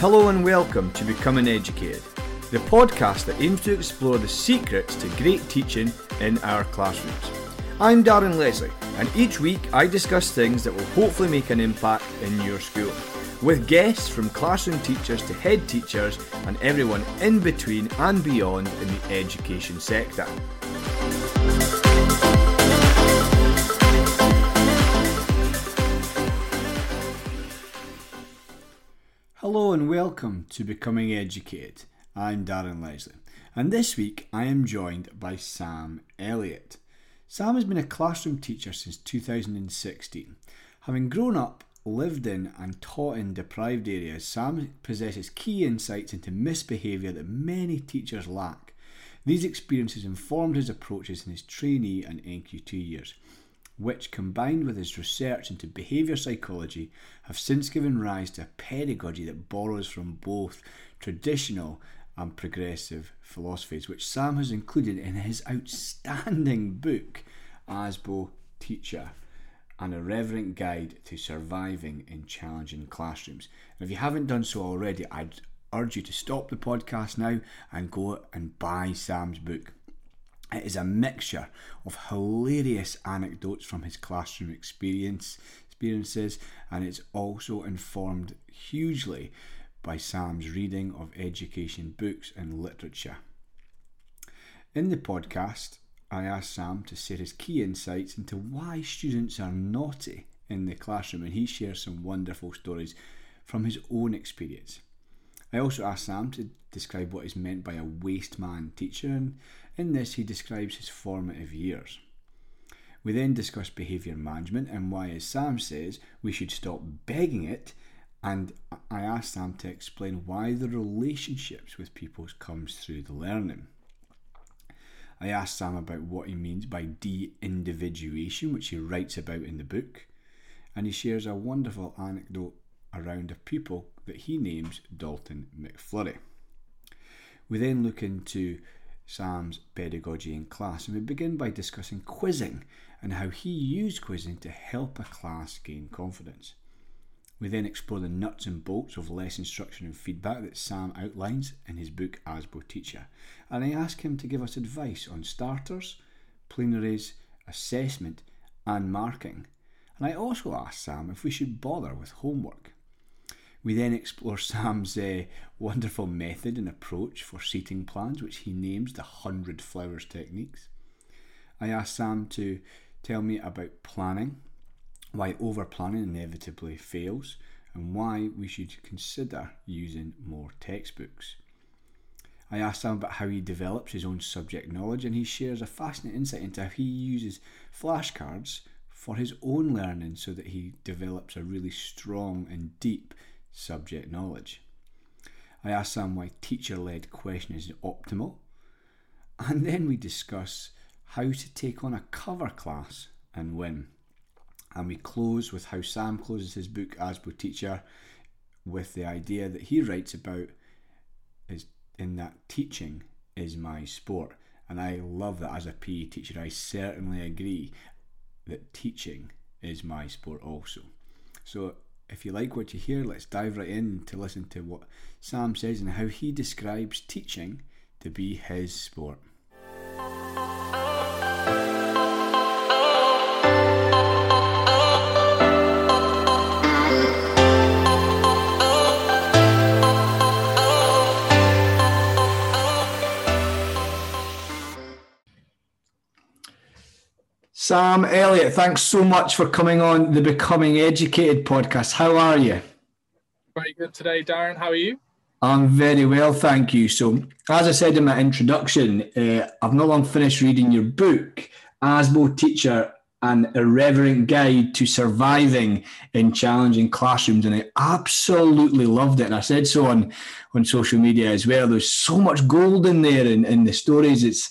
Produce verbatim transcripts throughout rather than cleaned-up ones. Hello and welcome to Becoming Educated, the podcast that aims to explore the secrets to great teaching in our classrooms. I'm Darren Leslie, and each week I discuss things that will hopefully make an impact in your school, with guests from classroom teachers to head teachers and everyone in between and beyond in the education sector. Hello and welcome to Becoming Educated. I'm Darren Leslie, and this week I am joined by Sam Elliott. Sam has been a classroom teacher since two thousand sixteen. Having grown up, lived in and taught in deprived areas, Sam possesses key insights into misbehaviour that many teachers lack. These experiences informed his approaches in his trainee and N Q T years, which, combined with his research into behaviour psychology, have since given rise to a pedagogy that borrows from both traditional and progressive philosophies, which Sam has included in his outstanding book, Asbo Teacher, an irreverent guide to surviving in challenging classrooms. And if you haven't done so already, I'd urge you to stop the podcast now and go and buy Sam's book. It is a mixture of hilarious anecdotes from his classroom experience, experiences, and it's also informed hugely by Sam's reading of education books and literature. In the podcast, I asked Sam to share his key insights into why students are naughty in the classroom, and he shares some wonderful stories from his own experience. I also asked Sam to describe what is meant by a waste man teacher, and in this he describes his formative years. We then discuss behaviour management and why, as Sam says, we should stop begging it, and I asked Sam to explain why the relationships with people comes through the learning. I asked Sam about what he means by de-individuation, which he writes about in the book, and he shares a wonderful anecdote around a pupil that he names Dalton McFlurry. We then look into Sam's pedagogy in class, and we begin by discussing quizzing and how he used quizzing to help a class gain confidence. We then explore the nuts and bolts of lesson structure and feedback that Sam outlines in his book Asbo Teacher, and I ask him to give us advice on starters, plenaries, assessment and marking, and I also ask Sam if we should bother with homework. We then explore Sam's uh, wonderful method and approach for seating plans, which he names the Hundred Flowers Techniques. I ask Sam to tell me about planning, why over-planning inevitably fails, and why we should consider using more textbooks. I asked Sam about how he develops his own subject knowledge, and he shares a fascinating insight into how he uses flashcards for his own learning so that he develops a really strong and deep subject knowledge. I asked Sam why teacher-led question is optimal, and then we discuss how to take on a cover class and win. And we close with how Sam closes his book, Asbo Teacher, with the idea that he writes about is in that teaching is my sport. And I love that as a P E teacher. I certainly agree that teaching is my sport also. So if you like what you hear, let's dive right in to listen to what Sam says and how he describes teaching to be his sport. Sam Elliott, thanks so much for coming on the Becoming Educated podcast. How are you? Very good today, Darren. How are you? I'm very well, thank you. So, as I said in my introduction, uh, I've not long finished reading your book, Asbo Teacher, an irreverent guide to surviving in challenging classrooms, and I absolutely loved it. And I said so on, on social media as well. There's so much gold in there in, in the stories. It's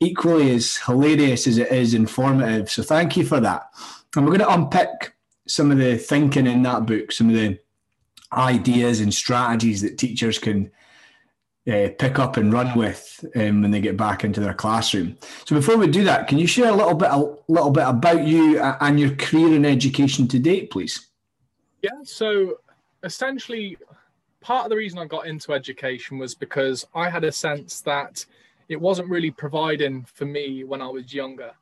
equally as hilarious as it is informative. So thank you for that. And we're going to unpick some of the thinking in that book, some of the ideas and strategies that teachers can uh, pick up and run with um, when they get back into their classroom. So before we do that, can you share a little bit, a little bit about you and your career in education to date, please? Yeah, so essentially part of the reason I got into education was because I had a sense that it wasn't really providing for me when I was younger.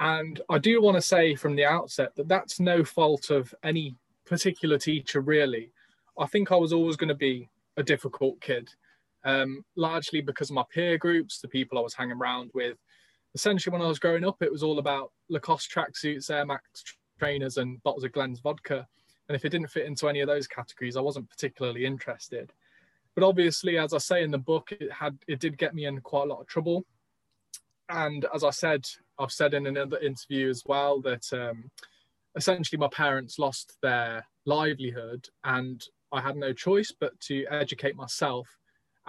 And I do want to say from the outset that that's no fault of any particular teacher, really. I think I was always going to be a difficult kid, um, largely because of my peer groups, the people I was hanging around with. Essentially, when I was growing up, it was all about Lacoste tracksuits, Air Max trainers, and bottles of Glen's vodka. And if it didn't fit into any of those categories, I wasn't particularly interested. But obviously, as I say in the book, it had it did get me in quite a lot of trouble. And as I said, I've said in another interview as well, that um, essentially my parents lost their livelihood and I had no choice but to educate myself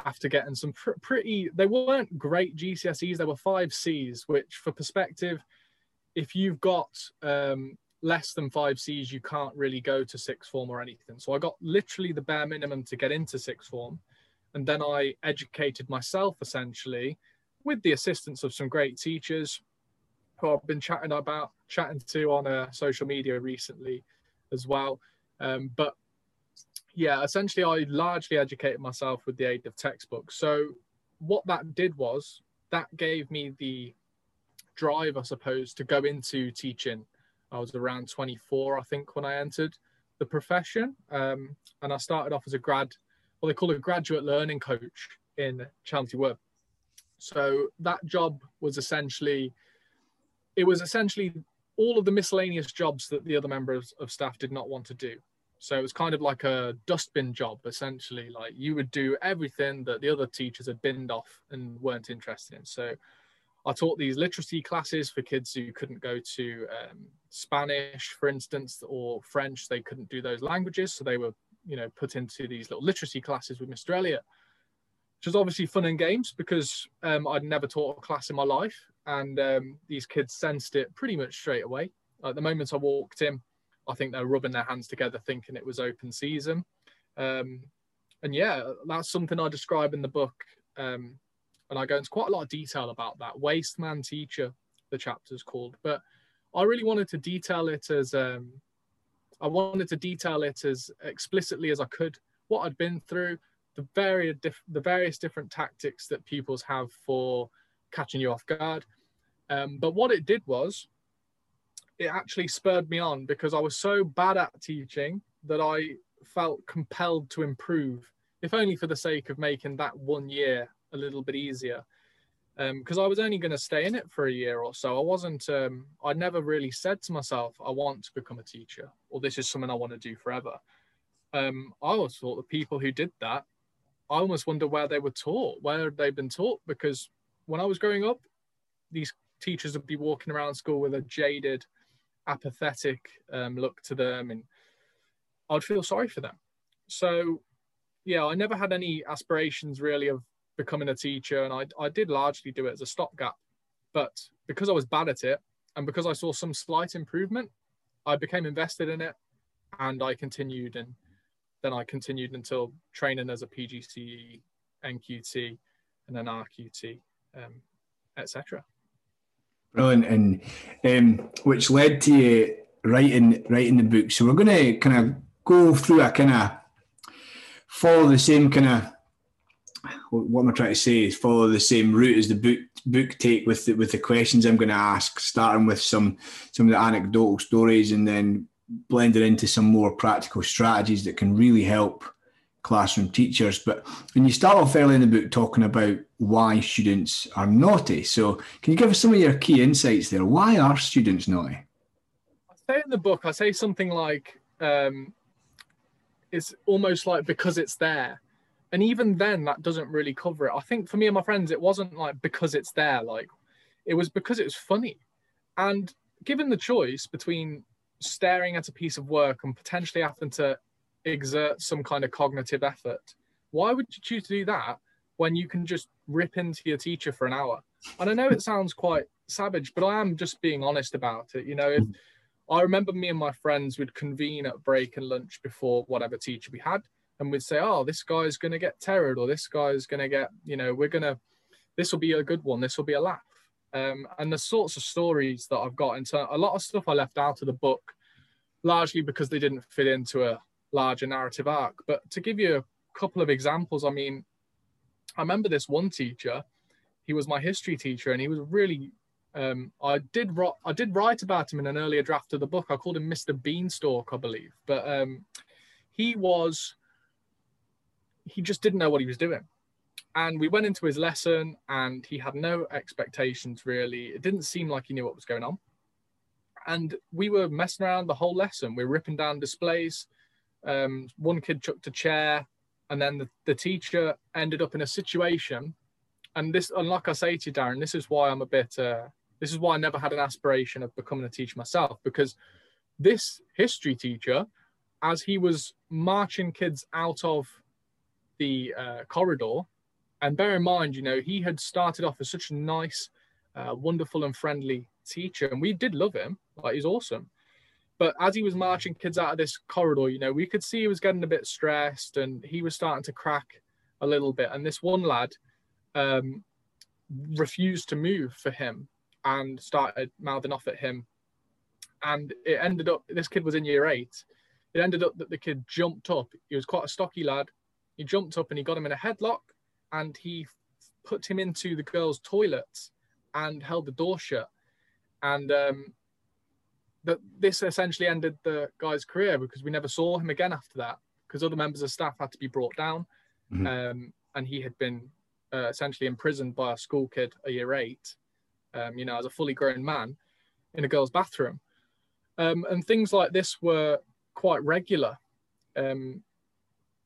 after getting some pr pretty, they weren't great G C S Es, they were five Cs, which for perspective, if you've got um, less than five Cs, you can't really go to sixth form or anything. So I got literally the bare minimum to get into sixth form. And then I educated myself essentially with the assistance of some great teachers who I've been chatting about, chatting to on uh, social media recently as well. Um, but yeah, essentially I largely educated myself with the aid of textbooks. So what that did was that gave me the drive, I suppose, to go into teaching. I was around twenty-four, I think, when I entered the profession. Um, and I started off as a grad, what they call a graduate learning coach in Chalmsley Wood. So that job was essentially, it was essentially all of the miscellaneous jobs that the other members of staff did not want to do. So it was kind of like a dustbin job, essentially. Like you would do everything that the other teachers had binned off and weren't interested in. So I taught these literacy classes for kids who couldn't go to um, Spanish, for instance, or French. They couldn't do those languages. So they were, you know, put into these little literacy classes with Mister Elliott, which was obviously fun and games because um, I'd never taught a class in my life. And um, these kids sensed it pretty much straight away. At the moment I walked in, I think they're rubbing their hands together thinking it was open season. Um, and yeah, that's something I describe in the book. Um, and I go into quite a lot of detail about that. Waste Man Teacher, the chapter's called. But I really wanted to detail it as, um, I wanted to detail it as explicitly as I could, what I'd been through, the, very diff the various different tactics that pupils have for catching you off guard. Um, but what it did was, it actually spurred me on because I was so bad at teaching that I felt compelled to improve, if only for the sake of making that one year a little bit easier. Because um, I was only going to stay in it for a year or so. I wasn't, um, I never really said to myself, I want to become a teacher or this is something I want to do forever. Um, I always thought the people who did that, I almost wonder where they were taught, where they've been taught, because when I was growing up, these teachers would be walking around school with a jaded, apathetic um, look to them, and I'd feel sorry for them. So yeah, I never had any aspirations really of becoming a teacher, and I, I did largely do it as a stopgap, but because I was bad at it and because I saw some slight improvement, I became invested in it and I continued, and then I continued until training as a P G C E, N Q T and then R Q T, um, et cetera. Brilliant, and um, which led to uh, writing writing the book. So we're going to kind of go through a kind of follow the same kind of what am I trying to say is follow the same route as the book book take with the, with the questions I'm going to ask, starting with some some of the anecdotal stories and then blending into some more practical strategies that can really help classroom teachers. But when you start off early in the book talking about why students are naughty, so can you give us some of your key insights there? Why are students naughty? I say in the book, I say something like um, it's almost like because it's there, and even then that doesn't really cover it. I think for me and my friends it wasn't like because it's there, like it was because it was funny, and given the choice between staring at a piece of work and potentially having to exert some kind of cognitive effort, why would you choose to do that when you can just rip into your teacher for an hour? And I know it sounds quite savage, but I am just being honest about it. You know, if I remember me and my friends would convene at break and lunch before whatever teacher we had, and we'd say, oh, this guy's going to get terrored, or this guy's going to get, you know, we're going to, this will be a good one, this will be a laugh. Um, and the sorts of stories that I've got into, a lot of stuff I left out of the book, largely because they didn't fit into a larger narrative arc. But to give you couple of examples. I mean, I remember this one teacher, he was my history teacher, and he was really, um, I did I did write about him in an earlier draft of the book. I called him Mister Beanstalk, I believe, but um, he was, he just didn't know what he was doing. And we went into his lesson and he had no expectations, really. It didn't seem like he knew what was going on. And we were messing around the whole lesson. We were ripping down displays. Um, one kid chucked a chair, and then the, the teacher ended up in a situation. And this, and like I say to you, Darren, this is why I'm a bit, uh, this is why I never had an aspiration of becoming a teacher myself, because this history teacher, as he was marching kids out of the uh, corridor, and bear in mind, you know, he had started off as such a nice, uh, wonderful and friendly teacher, and we did love him, like he's awesome. But as he was marching kids out of this corridor, you know, we could see he was getting a bit stressed and he was starting to crack a little bit. And this one lad um, refused to move for him and started mouthing off at him. And it ended up, this kid was in year eight. It ended up that the kid jumped up. He was quite a stocky lad. He jumped up and he got him in a headlock, and he put him into the girls' toilets and held the door shut. And um, the, this essentially ended the guy's career, because we never saw him again after that, because other members of staff had to be brought down. Mm-hmm. um, and he had been uh, essentially imprisoned by a school kid, a year eight, um, you know, as a fully grown man in a girl's bathroom. Um, and things like this were quite regular. Um,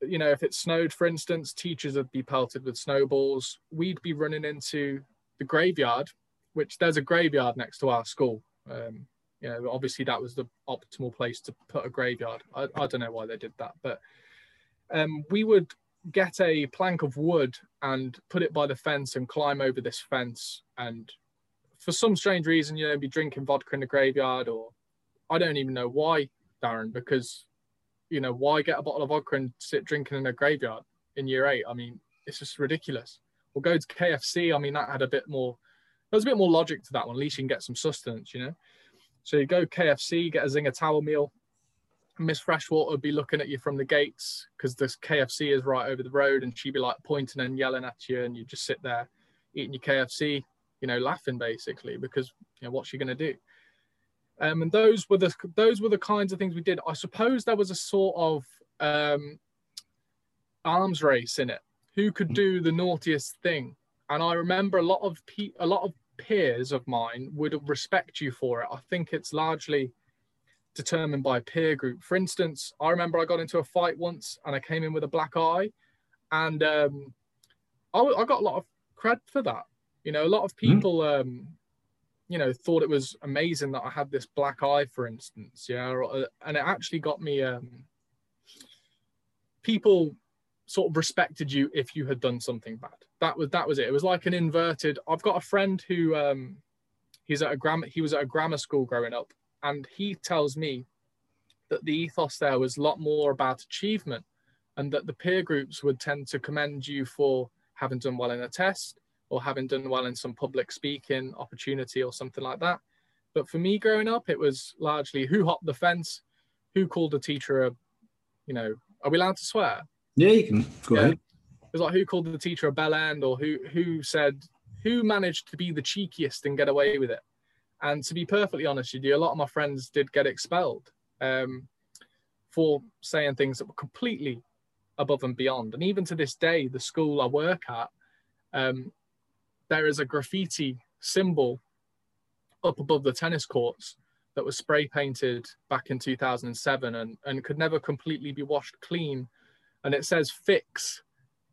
you know, if it snowed, for instance, teachers would be pelted with snowballs. We'd be running into the graveyard, which there's a graveyard next to our school. Um, you know, obviously that was the optimal place to put a graveyard. I, I don't know why they did that, but um, we would get a plank of wood and put it by the fence and climb over this fence. And for some strange reason, you know, be drinking vodka in the graveyard, or I don't even know why, Darren, because, you know, why get a bottle of vodka and sit drinking in a graveyard in year eight? I mean, it's just ridiculous. Or go to K F C. I mean, that had a bit more... There's a bit more logic to that one. At least you can get some sustenance, you know. So you go K F C, get a Zinger Tower meal. Miss Freshwater would be looking at you from the gates, because this K F C is right over the road, and she'd be like pointing and yelling at you, and you just sit there eating your K F C, you know, laughing basically, because, you know, what's she going to do? Um, and those were the those were the kinds of things we did. I suppose there was a sort of um, arms race in it. Who could do the naughtiest thing? And I remember a lot of pe a lot of peers of mine would respect you for it. I think it's largely determined by peer group. For instance, I remember I got into a fight once and I came in with a black eye, and um, I, I got a lot of cred for that. You know, a lot of people, um, you know, thought it was amazing that I had this black eye, for instance. Yeah, or, and it actually got me. Um, people sort of respected you if you had done something bad. That was that was it. It was like an inverted. I've got a friend who um, he's at a grammar. He was at a grammar school growing up, and he tells me that the ethos there was a lot more about achievement, and that the peer groups would tend to commend you for having done well in a test or having done well in some public speaking opportunity or something like that. But for me, growing up, it was largely who hopped the fence, who called the teacher a, you know, are we allowed to swear? Yeah, you can go yeah. ahead. It was like who called the teacher a bellend, or who who said who managed to be the cheekiest and get away with it. And to be perfectly honest with you, a lot of my friends did get expelled um, for saying things that were completely above and beyond. And even to this day, the school I work at, um, there is a graffiti symbol up above the tennis courts that was spray painted back in two thousand seven and and could never completely be washed clean. And it says fix,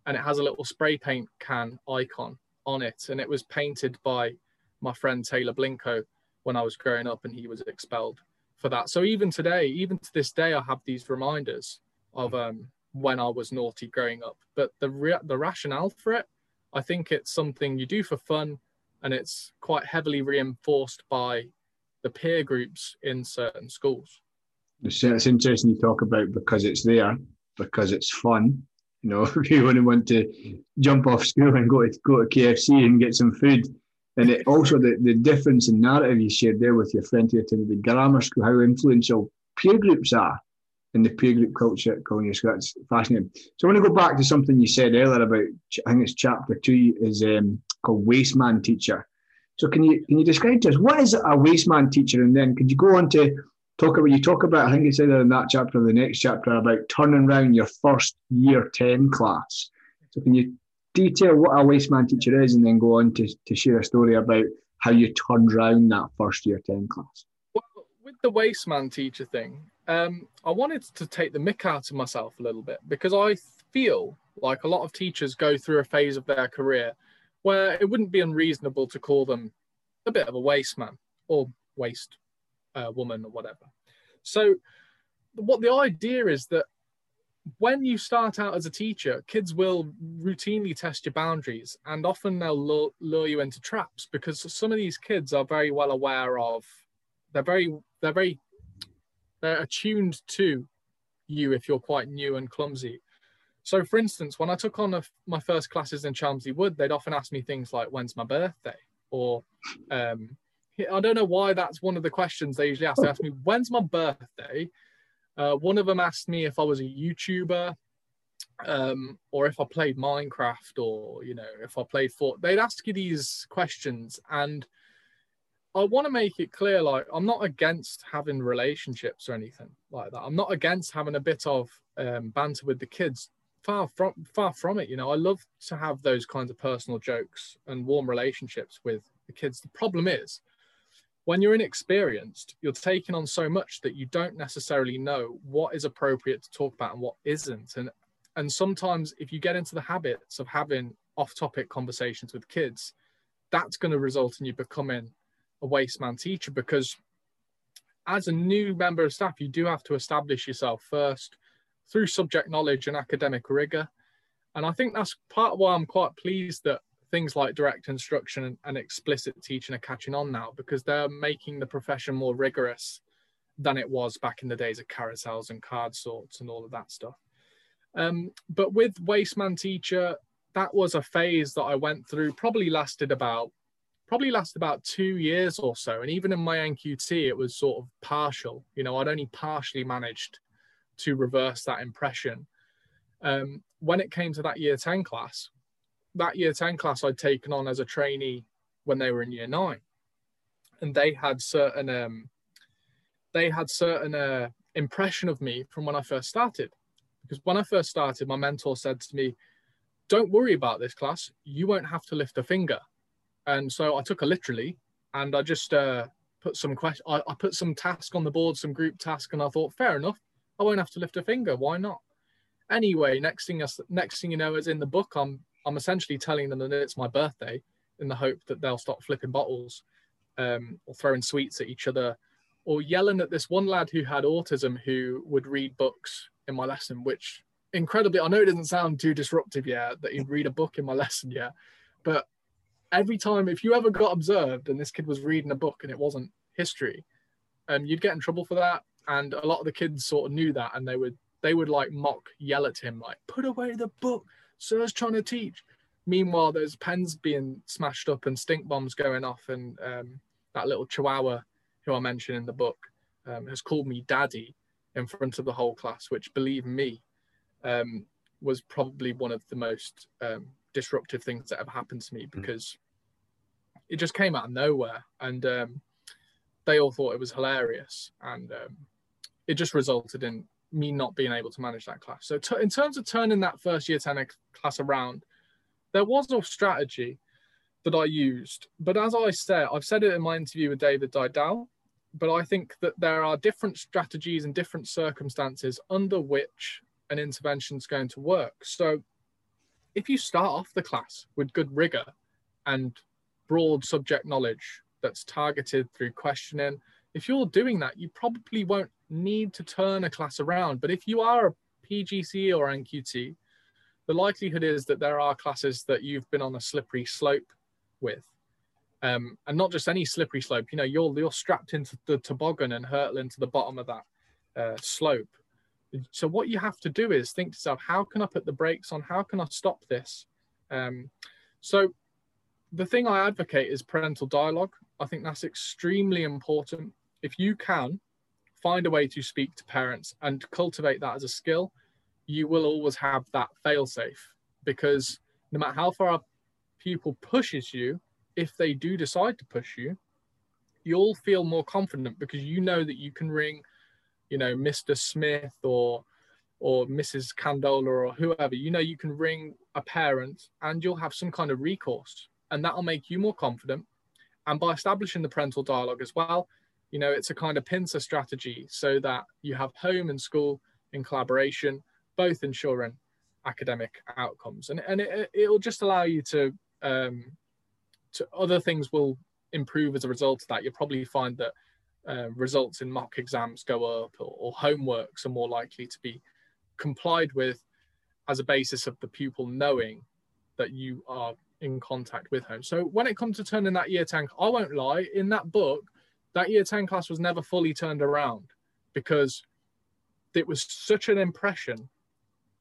and it has a little spray paint can icon on it. And it was painted by my friend Taylor Blinko when I was growing up, and he was expelled for that. So even today, even to this day, I have these reminders of um, when I was naughty growing up. But the, re the rationale for it, I think it's something you do for fun, and it's quite heavily reinforced by the peer groups in certain schools. It's, it's interesting you talk about because it's there. Because it's fun, you know. If you want to want to jump off school and go to go to K F C and get some food, and it also the, the difference in narrative you shared there with your friend who attended the grammar school, how influential peer groups are in the peer group culture at Colonial School. That's fascinating. So I want to go back to something you said earlier about, I think it's chapter two, is um, called Waste Man Teacher. So can you can you describe to us, what is a waste man teacher? And then could you go on to talk about, you talk about, I think you said in that chapter or the next chapter, about turning around your first year ten class. So can you detail what a waste man teacher is and then go on to, to share a story about how you turned around that first year ten class? Well, with the waste man teacher thing, um, I wanted to take the mick out of myself a little bit, because I feel like a lot of teachers go through a phase of their career where it wouldn't be unreasonable to call them a bit of a waste man or waste uh, woman or whatever. So what the idea is that when you start out as a teacher, kids will routinely test your boundaries, and often they'll lure, lure you into traps, because some of these kids are very well aware of, they're very, they're very, they're attuned to you if you're quite new and clumsy. So, for instance, when I took on a, my first classes in Chalmsley Wood, they'd often ask me things like, when's my birthday? Or, um, I don't know why that's one of the questions they usually ask. They ask me, when's my birthday? Uh, one of them asked me if I was a YouTuber, um, or if I played Minecraft, or, you know, if I played Fortnite. They'd ask you these questions. And I want to make it clear, like, I'm not against having relationships or anything like that. I'm not against having a bit of um, banter with the kids. Far from, far from it, you know, I love to have those kinds of personal jokes and warm relationships with the kids. The problem is, when you're inexperienced, you're taking on so much that you don't necessarily know what is appropriate to talk about and what isn't. And, and sometimes if you get into the habits of having off-topic conversations with kids, that's going to result in you becoming a waste man teacher, because as a new member of staff, you do have to establish yourself first through subject knowledge and academic rigor. And I think that's part of why I'm quite pleased that things like direct instruction and, and explicit teaching are catching on now, because they're making the profession more rigorous than it was back in the days of carousels and card sorts and all of that stuff. Um, but with Waste Man Teacher, that was a phase that I went through, probably lasted about, probably lasted about two years or so. And even in my N Q T, it was sort of partial. You know, I'd only partially managed to reverse that impression. Um, when it came to that year ten class, that year ten class I'd taken on as a trainee when they were in year nine, and they had certain um, they had certain uh, impression of me from when I first started. Because when I first started, my mentor said to me, "Don't worry about this class. You won't have to lift a finger." And so I took her literally, and I just uh, put some question. I, I put some task on the board, some group task, and I thought, fair enough. I won't have to lift a finger. Why not? Anyway, next thing, next thing you know, is in the book, I'm I'm essentially telling them that it's my birthday in the hope that they'll stop flipping bottles um, or throwing sweets at each other, or yelling at this one lad who had autism who would read books in my lesson, which incredibly, I know it doesn't sound too disruptive, yeah, that he'd read a book in my lesson, yeah. But every time, if you ever got observed and this kid was reading a book and it wasn't history, um, you'd get in trouble for that. And a lot of the kids sort of knew that, and they would they would like mock, yell at him, like, put away the book, sir's trying to teach. Meanwhile, there's pens being smashed up and stink bombs going off, and um, that little chihuahua who I mentioned in the book um, has called me daddy in front of the whole class, which, believe me, um, was probably one of the most um, disruptive things that ever happened to me, because it just came out of nowhere, and um, they all thought it was hilarious, and um, it just resulted in me not being able to manage that class. So in terms of turning that first year ten class around, there was a strategy that I used. But as I said, I've said it in my interview with David Didau, but I think that there are different strategies and different circumstances under which an intervention is going to work. So if you start off the class with good rigor and broad subject knowledge that's targeted through questioning, if you're doing that, you probably won't need to turn a class around. But if you are a P G C E or N Q T, the likelihood is that there are classes that you've been on a slippery slope with. Um, and not just any slippery slope, you know, you're, you're strapped into the toboggan and hurtling to the bottom of that uh, slope. So what you have to do is think to yourself, how can I put the brakes on? How can I stop this? Um, so the thing I advocate is parental dialogue. I think that's extremely important. If you can find a way to speak to parents and cultivate that as a skill, you will always have that fail-safe, because no matter how far a pupil pushes you, if they do decide to push you, you'll feel more confident because you know that you can ring, you know, Mister Smith or or Missus Candola or whoever. You know, you can ring a parent and you'll have some kind of recourse, and that'll make you more confident. And by establishing the parental dialogue as well, you know, it's a kind of pincer strategy so that you have home and school in collaboration, both ensuring academic outcomes. And, and it, it'll just allow you to, um, to, other things will improve as a result of that. You'll probably find that uh, results in mock exams go up, or, or homeworks are more likely to be complied with as a basis of the pupil knowing that you are in contact with home. So when it comes to turning that year ten, I won't lie, in that book, that year ten class was never fully turned around because it was such an impression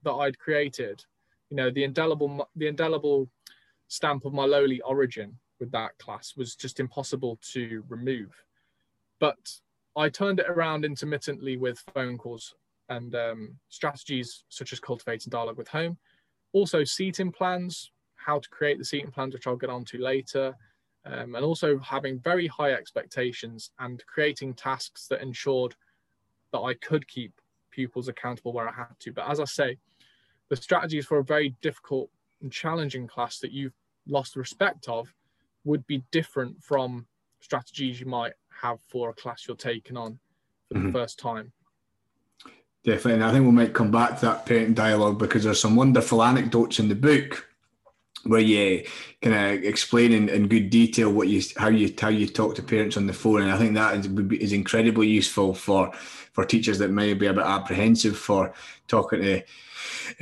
that I'd created, you know, the indelible, the indelible stamp of my lowly origin with that class was just impossible to remove. But I turned it around intermittently with phone calls and um, strategies such as cultivating dialogue with home. Also seating plans, how to create the seating plans, which I'll get onto later. Um, and also having very high expectations and creating tasks that ensured that I could keep pupils accountable where I had to. But as I say, the strategies for a very difficult and challenging class that you've lost respect of would be different from strategies you might have for a class you're taking on for mm-hmm. the first time. Definitely, and I think we might come back to that parent dialogue because there's some wonderful anecdotes in the book where you kind of explain in, in good detail what you how you how you talk to parents on the phone, and I think that is, is incredibly useful for for teachers that may be a bit apprehensive for talking to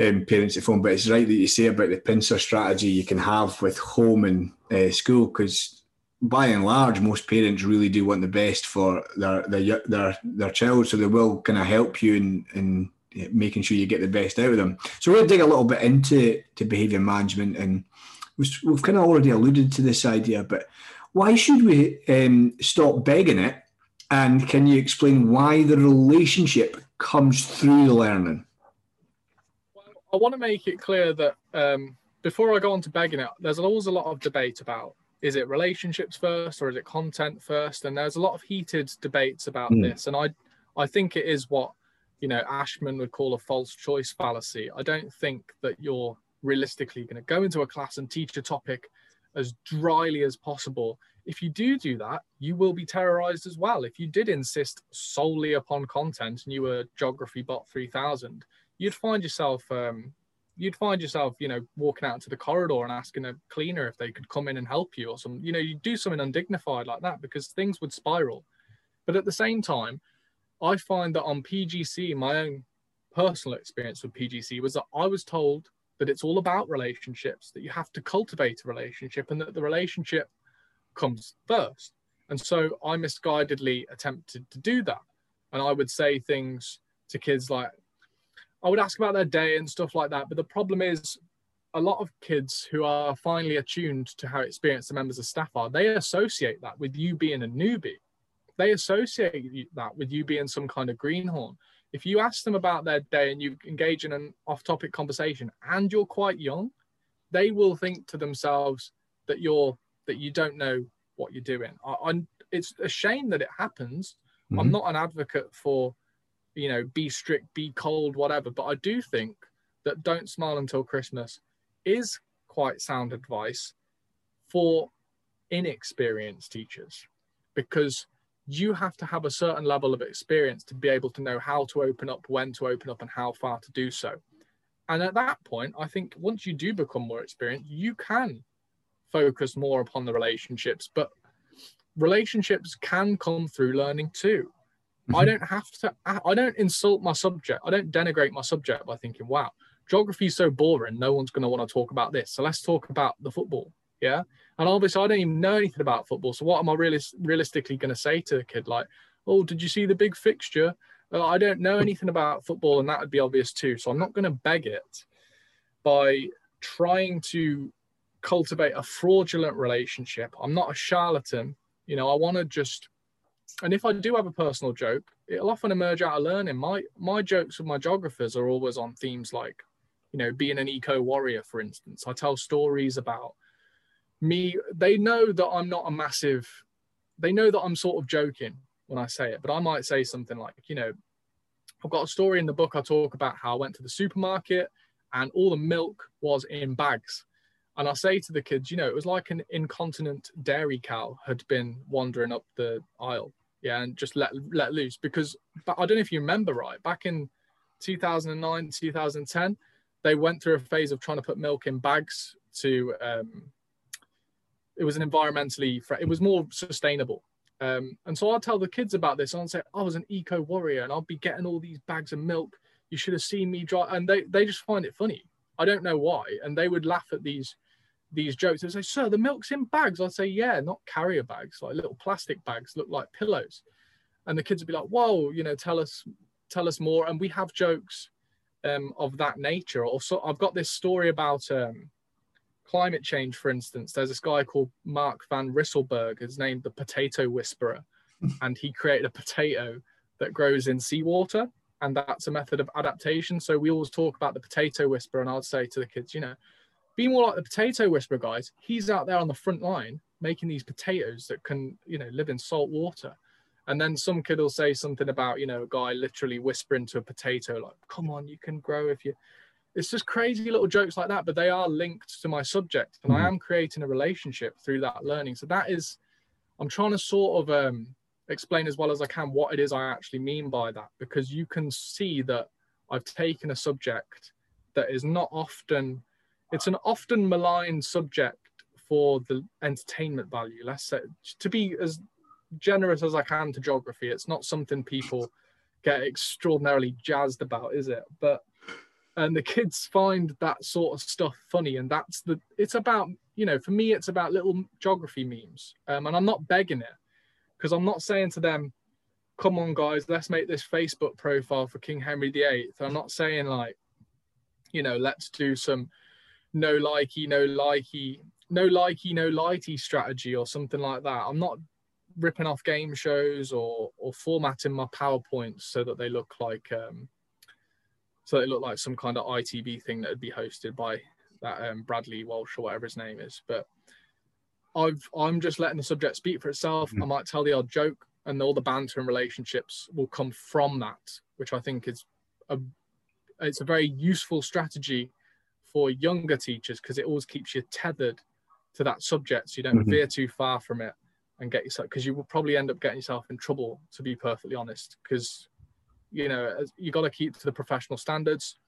um, parents at phone. But it's right that you say about the pincer strategy you can have with home and uh, school, because by and large, most parents really do want the best for their their their, their child, so they will kind of help you in in. making sure you get the best out of them. So we'll dig a little bit into to behaviour management, and we've, we've kind of already alluded to this idea, but why should we um, stop begging it? And can you explain why the relationship comes through the learning? Well, I want to make it clear that um, before I go on to begging it, there's always a lot of debate about, is it relationships first or is it content first? And there's a lot of heated debates about mm. this. And I, I think it is what you know, Ashman would call a false choice fallacy. I don't think that you're realistically going to go into a class and teach a topic as dryly as possible. If you do do that, you will be terrorized as well. If you did insist solely upon content and you were Geography Bot three thousand, you'd find yourself, um, you'd find yourself, you know, walking out to the corridor and asking a cleaner if they could come in and help you or some, you know, you'd do something undignified like that because things would spiral. But at the same time, I find that on P G C E, my own personal experience with P G C E was that I was told that it's all about relationships, that you have to cultivate a relationship and that the relationship comes first. And so I misguidedly attempted to do that. And I would say things to kids like, I would ask about their day and stuff like that. But the problem is a lot of kids who are finely attuned to how experienced the members of staff are, they associate that with you being a newbie. They associate that with you being some kind of greenhorn. If you ask them about their day and you engage in an off-topic conversation and you're quite young, they will think to themselves that you're that you don't know what you're doing. I, I'm, it's a shame that it happens. Mm-hmm. I'm not an advocate for, you know, be strict, be cold, whatever, but I do think that don't smile until Christmas is quite sound advice for inexperienced teachers, because you have to have a certain level of experience to be able to know how to open up, when to open up and how far to do so. And at that point, I think once you do become more experienced, you can focus more upon the relationships, but relationships can come through learning too. Mm-hmm. I don't have to, I don't insult my subject. I don't denigrate my subject by thinking, wow, geography is so boring. No one's going to want to talk about this. So let's talk about the football. Yeah. And obviously I don't even know anything about football. So what am I realis- realistically going to say to a kid? Like, oh, did you see the big fixture? Well, I don't know anything about football, and that would be obvious too. So I'm not going to beg it by trying to cultivate a fraudulent relationship. I'm not a charlatan. You know, I want to just And if I do have a personal joke, it'll often emerge out of learning. My my jokes with my geographers are always on themes like, you know, being an eco-warrior, for instance. I tell stories about me. They know that I'm not a massive, they know that I'm sort of joking when I say it, but I might say something like, you know, I've got a story in the book. I talk about how I went to the supermarket and all the milk was in bags. And I say to the kids, you know, it was like an incontinent dairy cow had been wandering up the aisle. Yeah, and just let let loose. Because I don't know if you remember, right, back in two thousand nine, two thousand ten, they went through a phase of trying to put milk in bags to, um, it was an environmentally, it was more sustainable. Um, and so I'll tell the kids about this and I'll say, I was an eco-warrior and I'll be getting all these bags of milk. You should have seen me drive. And they, they just find it funny. I don't know why. And they would laugh at these these jokes. They'd say, sir, the milk's in bags. I'd say, yeah, not carrier bags, like little plastic bags, look like pillows. And the kids would be like, whoa, you know, tell us, tell us more. And we have jokes um, of that nature. Or so I've got this story about um, climate change, for instance. There's this guy called Mark Van Risselberg. He's named the Potato Whisperer. And he created a potato that grows in seawater. And that's a method of adaptation. So we always talk about the potato whisperer, and I'd say to the kids, you know, be more like the potato whisperer, guys. He's out there on the front line making these potatoes that can, you know, live in salt water. And then some kid will say something about, you know, a guy literally whispering to a potato, like, come on, you can grow if you... It's just crazy little jokes like that, but they are linked to my subject. And I am creating a relationship through that learning. So that is, I'm trying to sort of... Um, explain as well as I can what it is I actually mean by that, because you can see that I've taken a subject that is not often, it's an often maligned subject for the entertainment value. Let's say, to be as generous as I can to geography, it's not something people get extraordinarily jazzed about, is it? But, and the kids find that sort of stuff funny, and that's the, it's about, you know, for me, it's about little geography memes, um, and I'm not begging it. Because I'm not saying to them, come on, guys, let's make this Facebook profile for King Henry the eighth. I'm not saying, like, you know, let's do some no likey, no likey, no likey, no lighty strategy or something like that. I'm not ripping off game shows or or formatting my PowerPoints so that they look like um, so they look like some kind of I T V thing that would be hosted by that um, Bradley Walsh or whatever his name is. But I've, I'm just letting the subject speak for itself. I might tell the odd joke, and all the banter and relationships will come from that, which I think is a, it's a very useful strategy for younger teachers, because it always keeps you tethered to that subject, so you don't mm-hmm. veer too far from it and get yourself, because you will probably end up getting yourself in trouble, to be perfectly honest, because, you know, you got to keep to the professional standards.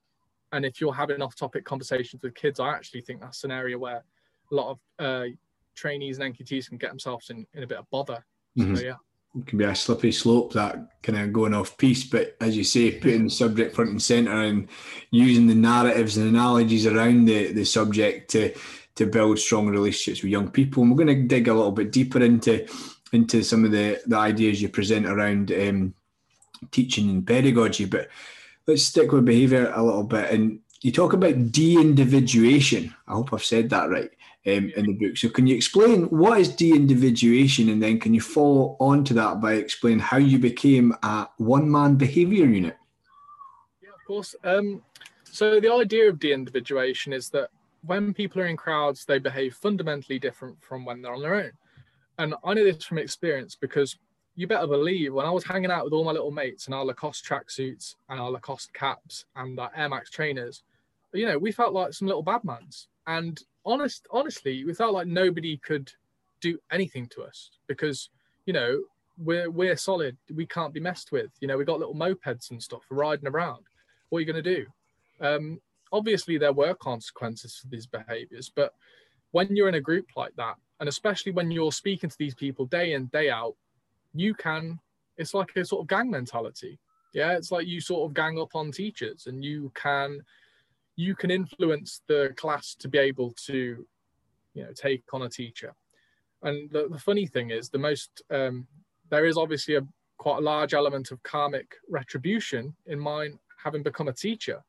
And if you're having off-topic conversations with kids, I actually think that's an area where a lot of uh, trainees and N Q Ts can get themselves in, in a bit of bother. Mm-hmm. So, yeah. It can be a slippery slope, that kind of going off piece, but as you say, putting the subject front and centre and using the narratives and analogies around the, the subject to, to build strong relationships with young people. And we're going to dig a little bit deeper into, into some of the, the ideas you present around um, teaching and pedagogy, but let's stick with behaviour a little bit. And you talk about de-individuation. I hope I've said that right. Um, in the book. So can you explain what is de-individuation, and then can you follow on to that by explaining how you became a one-man behaviour unit? Yeah, of course. Um, so the idea of de-individuation is that when people are in crowds, they behave fundamentally different from when they're on their own. And I know this from experience, because you better believe when I was hanging out with all my little mates in our Lacoste tracksuits and our Lacoste caps and our Air Max trainers, you know, we felt like some little badmans. And Honest, honestly, we felt like nobody could do anything to us, because, you know, we're we're solid. We can't be messed with. You know, we got little mopeds and stuff riding around. What are you going to do? Um, obviously, there were consequences for these behaviours, but when you're in a group like that, and especially when you're speaking to these people day in, day out, you can. It's like a sort of gang mentality. Yeah, it's like you sort of gang up on teachers, and you can. you can influence the class to be able to, you know, take on a teacher. And the, the funny thing is the most, um, there is obviously a quite a large element of karmic retribution in mine having become a teacher,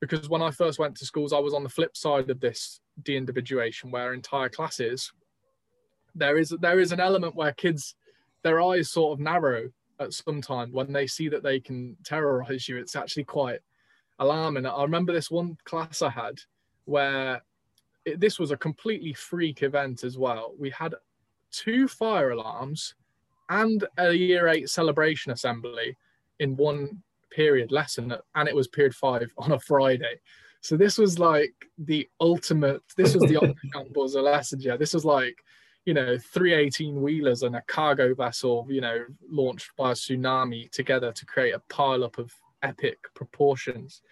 because when I first went to schools, I was on the flip side of this de-individuation, where entire classes, there is, there is an element where kids their eyes sort of narrow at some time when they see that they can terrorize you. It's actually quite alarming. I remember this one class I had where it, this was a completely freak event as well. We had two fire alarms and a year eight celebration assembly in one period lesson, and it was period five on a Friday. So this was like the ultimate, this was the campus of Leicester. This was like, you know, three eighteen-wheelers and a cargo vessel, you know, launched by a tsunami together to create a pile-up of epic proportions.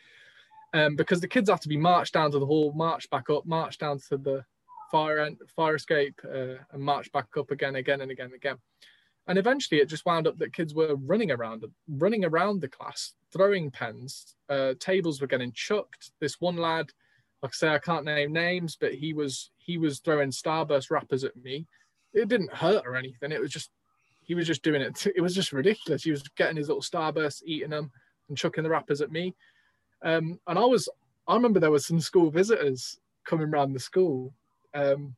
Um, because the kids have to be marched down to the hall, marched back up, marched down to the fire end, fire escape, uh, and marched back up again, again, and again, and again. And eventually it just wound up that kids were running around, running around the class, throwing pens, uh, tables were getting chucked. This one lad, like I say, I can't name names, but he was he was throwing Starburst wrappers at me. It didn't hurt or anything. It was just, he was just doing it. It was just ridiculous. He was getting his little Starbursts, eating them and chucking the wrappers at me. Um, and I was, I remember there was some school visitors coming around the school. Um,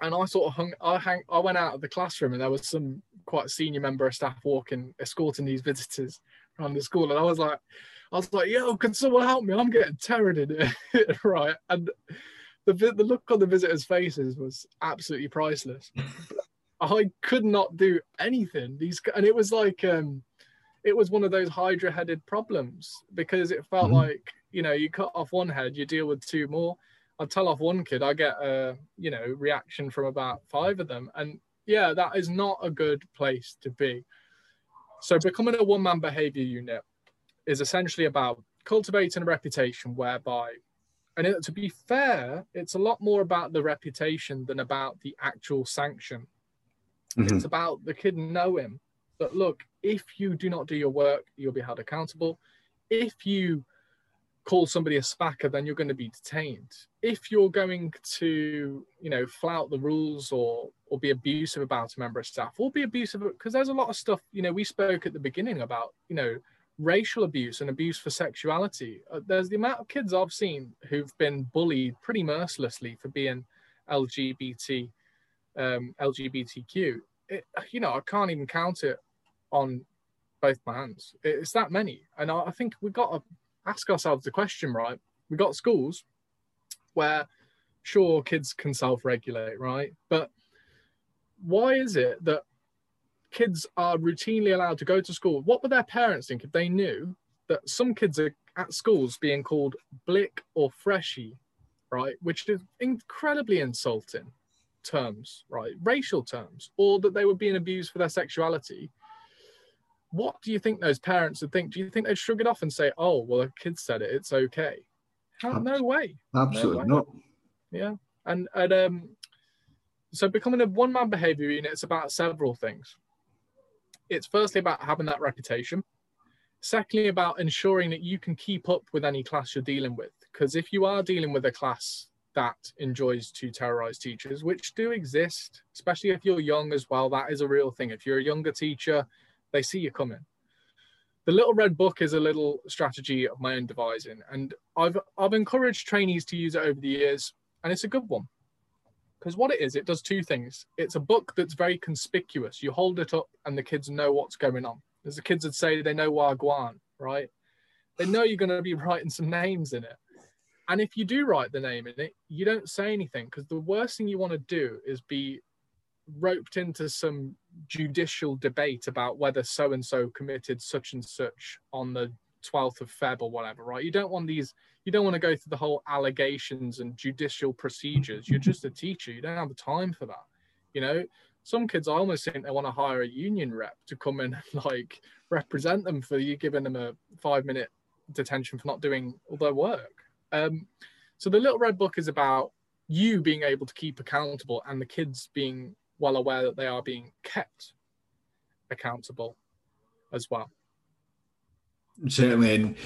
and I sort of hung, I, hang, I went out of the classroom and there was some quite senior member of staff walking, escorting these visitors around the school. And I was like, I was like, yo, can someone help me? I'm getting terrored in it, right? And the, the look on the visitors' faces was absolutely priceless. I could not do anything. These, and it was like, um, it was one of those hydra-headed problems, because it felt mm-hmm. like, you know, you cut off one head, you deal with two more. I tell off one kid, I get a, you know, reaction from about five of them. And yeah, that is not a good place to be. So becoming a one-man behavior unit is essentially about cultivating a reputation whereby, and it, to be fair, it's a lot more about the reputation than about the actual sanction. Mm-hmm. It's about the kid knowing that, look, if you do not do your work, you'll be held accountable. If you call somebody a spacker, then you're going to be detained. If you're going to, you know, flout the rules or or be abusive about a member of staff, or be abusive, because there's a lot of stuff, you know, we spoke at the beginning about, you know, racial abuse and abuse for sexuality. Uh, there's the amount of kids I've seen who've been bullied pretty mercilessly for being L G B T, um, L G B T Q. It, you know, I can't even count it on both my hands. It's that many. And I, I think we've got to ask ourselves the question, right? We've got schools where, sure, kids can self-regulate, right? But why is it that kids are routinely allowed to go to school? What would their parents think if they knew that some kids are at schools being called blick or freshie, right? Which is incredibly insulting terms, right? Racial terms, or that they were being abused for their sexuality. What do you think those parents would think? Do you think they'd shrug it off and say, oh, well, a kid said it, it's okay? How, no way. Absolutely no way. Not. Yeah. And, and um, so becoming a one-man behavior unit, it's about several things. It's firstly about having that reputation. Secondly, about ensuring that you can keep up with any class you're dealing with. Because if you are dealing with a class that enjoys to terrorize teachers, which do exist, especially if you're young as well, that is a real thing. If you're a younger teacher, they see you coming. The Little Red Book is a little strategy of my own devising, and I've, I've encouraged trainees to use it over the years, and it's a good one. Because what it is, it does two things. It's a book that's very conspicuous. You hold it up and the kids know what's going on. As the kids would say, they know Wagwan, right? They know you're going to be writing some names in it. And if you do write the name in it, you don't say anything, because the worst thing you want to do is be roped into some judicial debate about whether so-and-so committed such and such on the twelfth of February or whatever, right? You don't want these, you don't want to go through the whole allegations and judicial procedures. You're just a teacher. You don't have the time for that. You know, some kids, I almost think they want to hire a union rep to come in and like represent them for you giving them a five minute detention for not doing all their work. Um, so the Little Red Book is about you being able to keep accountable and the kids being well aware that they are being kept accountable as well. Certainly, and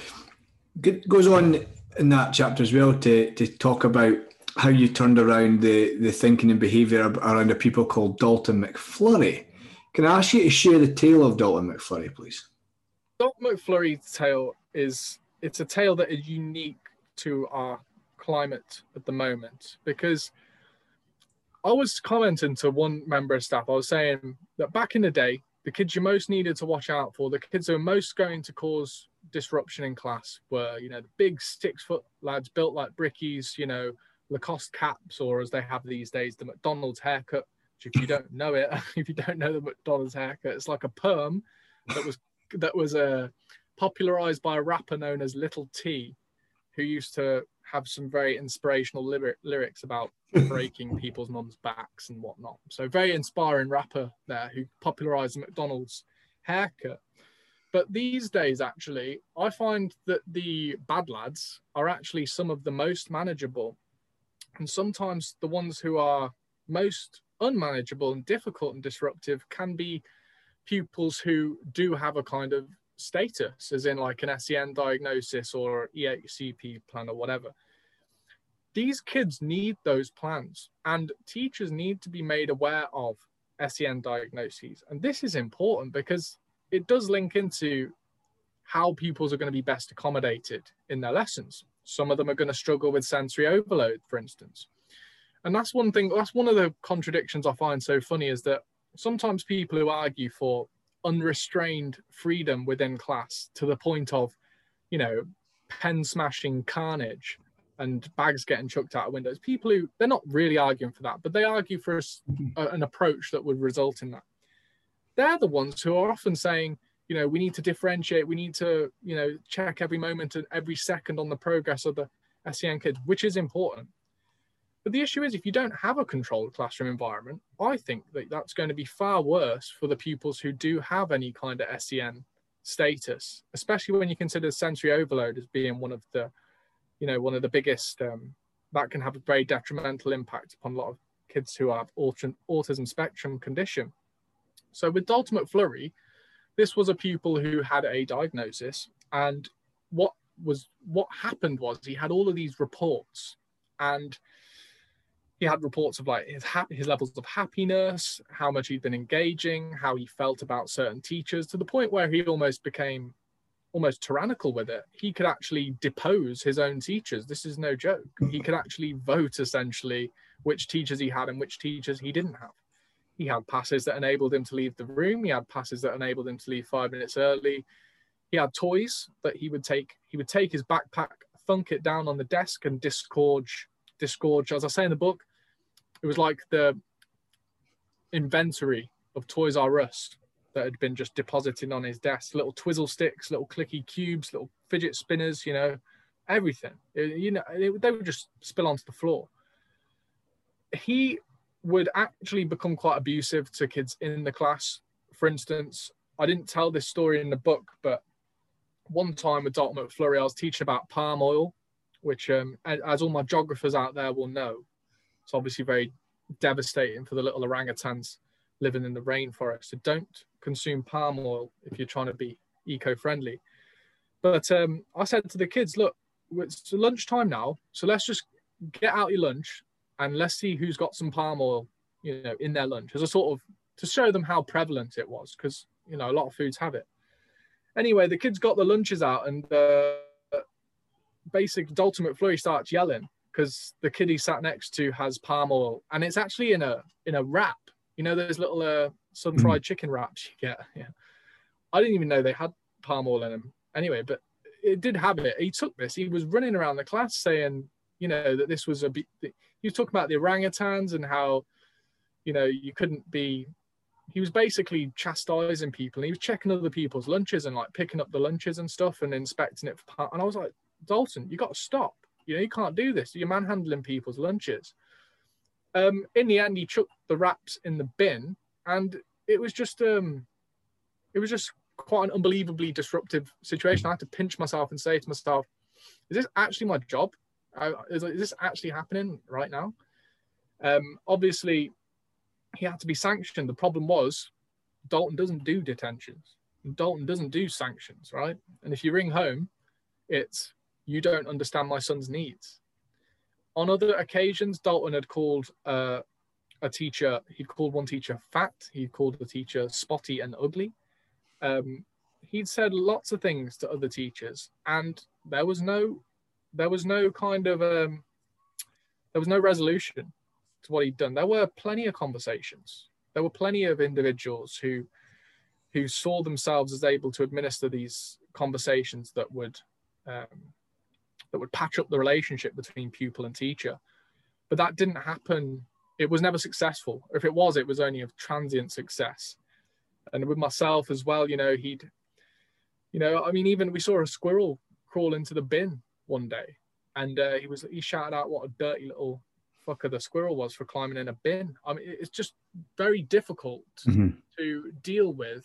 it goes on in that chapter as well to, to talk about how you turned around the, the thinking and behaviour around a pupil called Dalton McFlurry. Can I ask you to share the tale of Dalton McFlurry, please? Dalton McFlurry's tale is, it's a tale that is unique to our climate at the moment, because I was commenting to one member of staff, I was saying that back in the day, the kids you most needed to watch out for, the kids who were most going to cause disruption in class were, you know, the big six foot lads built like brickies, you know, Lacoste caps, or as they have these days, the McDonald's haircut, which if you don't know it, if you don't know the McDonald's haircut, it's like a perm that was, that was uh, popularized by a rapper known as Little T, who used to have some very inspirational lyric, lyrics about breaking people's mums' backs and whatnot. So very inspiring rapper there who popularized the McDonald's haircut. But these days, actually, I find that the bad lads are actually some of the most manageable. And sometimes the ones who are most unmanageable and difficult and disruptive can be pupils who do have a kind of status, as in like an S E N diagnosis or E H C P plan or whatever. These kids need those plans, and teachers need to be made aware of S E N diagnoses. And this is important because it does link into how pupils are going to be best accommodated in their lessons. Some of them are going to struggle with sensory overload, for instance. And that's one thing, that's one of the contradictions I find so funny, is that sometimes people who argue for unrestrained freedom within class to the point of, you know, pen smashing carnage and bags getting chucked out of windows, people who, they're not really arguing for that, but they argue for a, a, an approach that would result in that. They're the ones who are often saying, you know, we need to differentiate, we need to, you know, check every moment and every second on the progress of the S E N kids, which is important. But the issue is, if you don't have a controlled classroom environment, I think that that's going to be far worse for the pupils who do have any kind of S E N status, especially when you consider sensory overload as being one of the, you know, one of the biggest, um, that can have a very detrimental impact upon a lot of kids who have autism spectrum condition. So with Dalton McFlurry, this was a pupil who had a diagnosis, and what was, what happened was he had all of these reports, and he had reports of like his, his levels of happiness, how much he'd been engaging, how he felt about certain teachers, to the point where he almost became almost tyrannical with it. He could actually depose his own teachers. This is no joke. He could actually vote, essentially, which teachers he had and which teachers he didn't have. He had passes that enabled him to leave the room. He had passes that enabled him to leave five minutes early. He had toys that he would take. He would take his backpack, thunk it down on the desk, and disgorge, disgorge. As I say in the book, it was like the inventory of Toys R Us that had been just deposited on his desk. Little twizzle sticks, little clicky cubes, little fidget spinners, you know, everything. It, you know, it, they would just spill onto the floor. He would actually become quite abusive to kids in the class. For instance, I didn't tell this story in the book, but one time with Dalton McFlurry, I was teaching about palm oil, which, um, as all my geographers out there will know, it's obviously very devastating for the little orangutans living in the rainforest. So don't consume palm oil if you're trying to be eco-friendly. But um, I said to the kids, look, it's lunchtime now, so let's just get out your lunch and let's see who's got some palm oil, you know, in their lunch, as a sort of, to show them how prevalent it was, because, you know, a lot of foods have it. Anyway, the kids got the lunches out, and uh, basically Dalton McFlurry starts yelling because the kid he sat next to has palm oil, and it's actually in a in a wrap. You know those little uh, sun-fried chicken wraps you get? Yeah. I didn't even know they had palm oil in them. Anyway, but it did have it. He took this. He was running around the class saying, you know, that this was a... Be he was talking about the orangutans and how, you know, you couldn't be... He was basically chastising people, and he was checking other people's lunches and, like, picking up the lunches and stuff and inspecting it for palm. And I was like, Dalton, you got to stop. You know, you can't do this. You're manhandling people's lunches. Um, in the end, he chucked the wraps in the bin, and it was just, um, it was just quite an unbelievably disruptive situation. I had to pinch myself and say to myself, "Is this actually my job? I, is, is this actually happening right now?" Um, obviously, he had to be sanctioned. The problem was, Dalton doesn't do detentions. Dalton doesn't do sanctions, right? And if you ring home, it's, you don't understand my son's needs. On other occasions, Dalton had called uh, a teacher, he'd called one teacher fat, he'd called the teacher spotty and ugly. Um, he'd said lots of things to other teachers, and there was no, there was no kind of, um, there was no resolution. to what he'd done, there were plenty of conversations. There were plenty of individuals who who saw themselves as able to administer these conversations that would um, that would patch up the relationship between pupil and teacher. But that didn't happen. It was never successful. If it was, it was only of transient success. And with myself as well, you know, he'd, you know, I mean, even we saw a squirrel crawl into the bin one day, and uh, he was he shouted out what a dirty little fucker the squirrel was for climbing in a bin. I mean, it's just very difficult mm-hmm. to deal with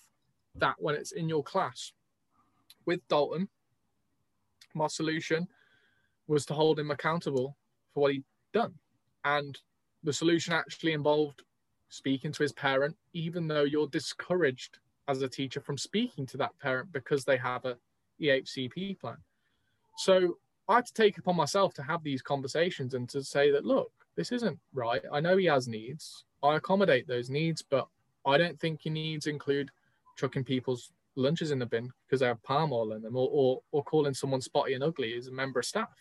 that when it's in your class. With Dalton, my solution was to hold him accountable for what he'd done. And the solution actually involved speaking to his parent, even though you're discouraged as a teacher from speaking to that parent because they have a E H C P plan. So I had to take upon myself to have these conversations and to say that, look, this isn't right. I know he has needs. I accommodate those needs, but I don't think your needs include chucking people's lunches in the bin because they have palm oil in them, or, or, or calling someone spotty and ugly as a member of staff.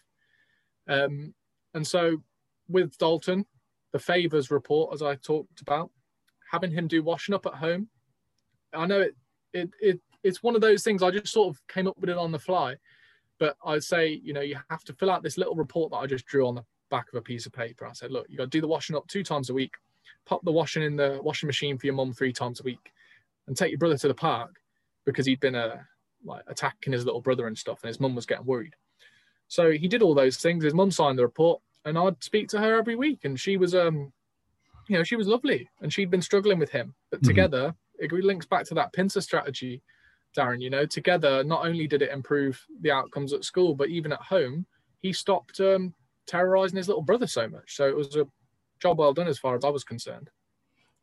Um, and so with Dalton, the favours report, as I talked about, having him do washing up at home. I know it, it, it, it's one of those things, I just sort of came up with it on the fly. But I'd say, you know, you have to fill out this little report that I just drew on the back of a piece of paper. I said, look, you got to do the washing up two times a week, pop the washing in the washing machine for your mum three times a week, and take your brother to the park, because he'd been uh, like attacking his little brother and stuff, and his mum was getting worried. So he did all those things. His mum signed the report, and I'd speak to her every week, and she was, um, you know, she was lovely, and she'd been struggling with him. But mm-hmm. together, it links back to that pincer strategy, Darren, you know, together, not only did it improve the outcomes at school, but even at home, he stopped um, terrorising his little brother so much. So it was a job well done as far as I was concerned.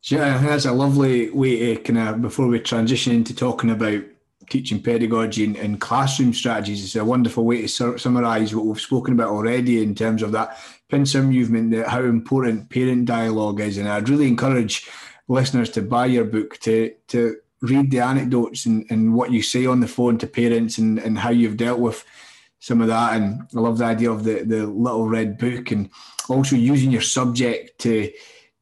So yeah, that's a lovely way to kind of, before we transition into talking about teaching pedagogy and, and classroom strategies, it's a wonderful way to sur- summarise what we've spoken about already in terms of that pincer movement, that how important parent dialogue is. And I'd really encourage listeners to buy your book, to to read the anecdotes and, and what you say on the phone to parents and, and how you've dealt with some of that. And I love the idea of the, the little red book, and also using your subject to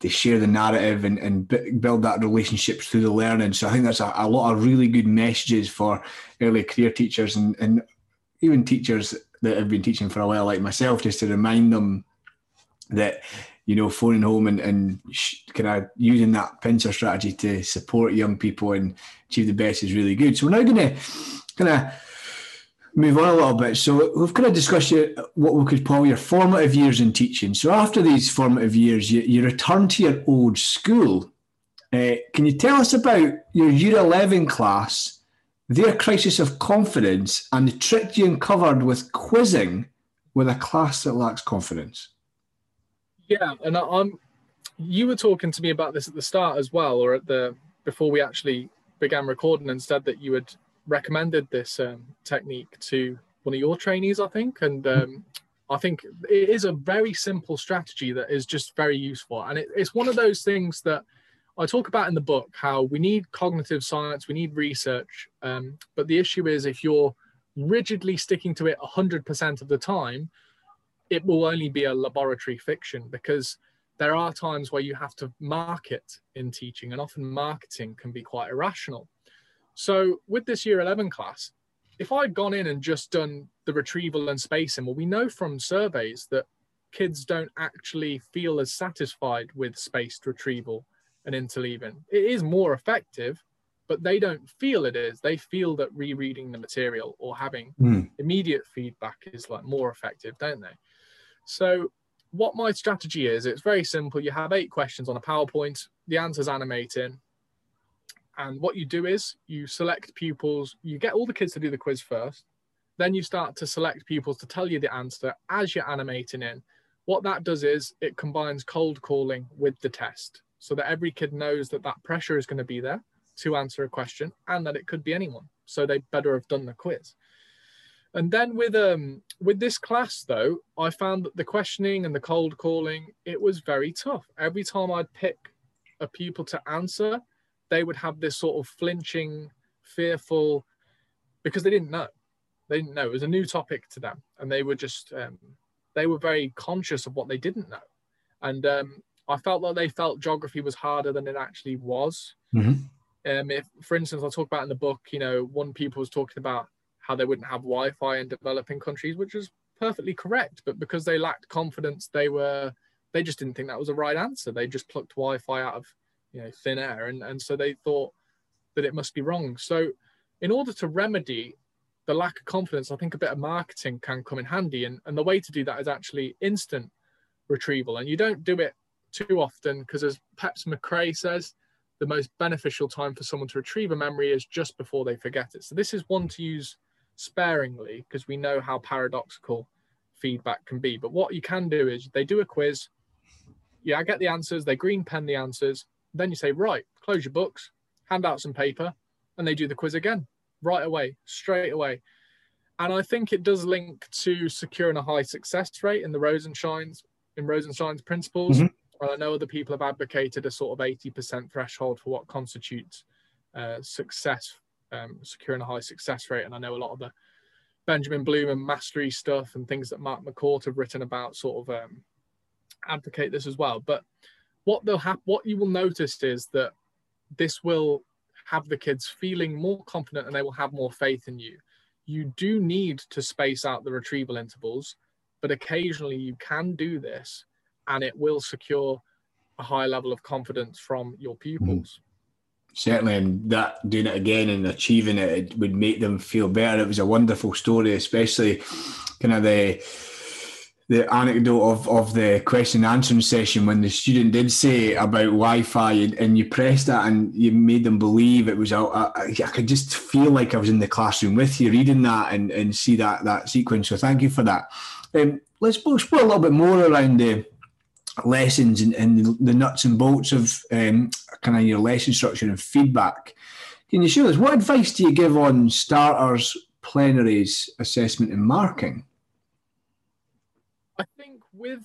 to share the narrative and, and build that relationship through the learning. So I think that's a, a lot of really good messages for early career teachers and, and even teachers that have been teaching for a while, like myself, just to remind them that, you know, phoning home and, and kind of using that pincer strategy to support young people and achieve the best is really good. So we're now going to kind of move on a little bit. So we've kind of discussed your, what we could call your formative years in teaching. So after these formative years, you, you return to your old school. Uh, can you tell us about your year eleven class, their crisis of confidence, and the trick you uncovered with quizzing with a class that lacks confidence? Yeah, and I'm. You were talking to me about this at the start as well, or at the before we actually began recording, and said that you had recommended this um, technique to one of your trainees, I think. And um, I think it is a very simple strategy that is just very useful. And it, it's one of those things that I talk about in the book, how we need cognitive science, we need research. Um, but the issue is, if you're rigidly sticking to it one hundred percent of the time, it will only be a laboratory fiction, because there are times where you have to market in teaching, and often marketing can be quite irrational. So with this year eleven class, if I'd gone in and just done the retrieval and spacing, well, we know from surveys that kids don't actually feel as satisfied with spaced retrieval and interleaving. It is more effective, but they don't feel it is. They feel that rereading the material or having mm. immediate feedback is like more effective, don't they? So what my strategy is, it's very simple. You have eight questions on a PowerPoint, the answers animate in. And what you do is you select pupils, you get all the kids to do the quiz first, then you start to select pupils to tell you the answer as you're animating in. What that does is it combines cold calling with the test, so that every kid knows that that pressure is going to be there to answer a question, and that it could be anyone. So they better have done the quiz. And then with um with this class, though, I found that the questioning and the cold calling, it was very tough. Every time I'd pick a pupil to answer, they would have this sort of flinching, fearful, because they didn't know. They didn't know. It was a new topic to them. And they were just, um, they were very conscious of what they didn't know. And um, I felt like they felt geography was harder than it actually was. Mm-hmm. Um, if, for instance, I talk about in the book, you know, one people was talking about how they wouldn't have Wi-Fi in developing countries, which is perfectly correct. But because they lacked confidence, they were, they just didn't think that was the right answer. They just plucked Wi-Fi out of, you know, thin air. And, and so they thought that it must be wrong. So in order to remedy the lack of confidence, I think a bit of marketing can come in handy. And, and the way to do that is actually instant retrieval. And you don't do it too often because, as Peps McRae says, the most beneficial time for someone to retrieve a memory is just before they forget it. So this is one to use sparingly because we know how paradoxical feedback can be. But what you can do is they do a quiz. Yeah, I get the answers. They green pen the answers. Then you say, right, close your books, hand out some paper, and they do the quiz again right away, straight away. And I think it does link to securing a high success rate in the Rosenshines, in Rosenshines principles. Mm-hmm. Well, I know other people have advocated a sort of eighty percent threshold for what constitutes uh, success, um, securing a high success rate. And I know a lot of the Benjamin Bloom and mastery stuff and things that Mark McCourt have written about sort of um, advocate this as well. But what they'll have, what you will notice is that this will have the kids feeling more confident and they will have more faith in you. You do need to space out the retrieval intervals, but occasionally you can do this, and it will secure a high level of confidence from your pupils. Certainly, and that doing it again and achieving it, it would make them feel better. It was a wonderful story, especially kind of the the anecdote of, of the question and answering session when the student did say about Wi-Fi and, and you pressed that and you made them believe it was, a, a, I could just feel like I was in the classroom with you reading that and, and see that, that sequence. So thank you for that. Um, let's explore a little bit more around the lessons and, and the nuts and bolts of um, kind of your lesson structure and feedback. Can you show us what advice do you give on starters, plenaries, assessment and marking? I think with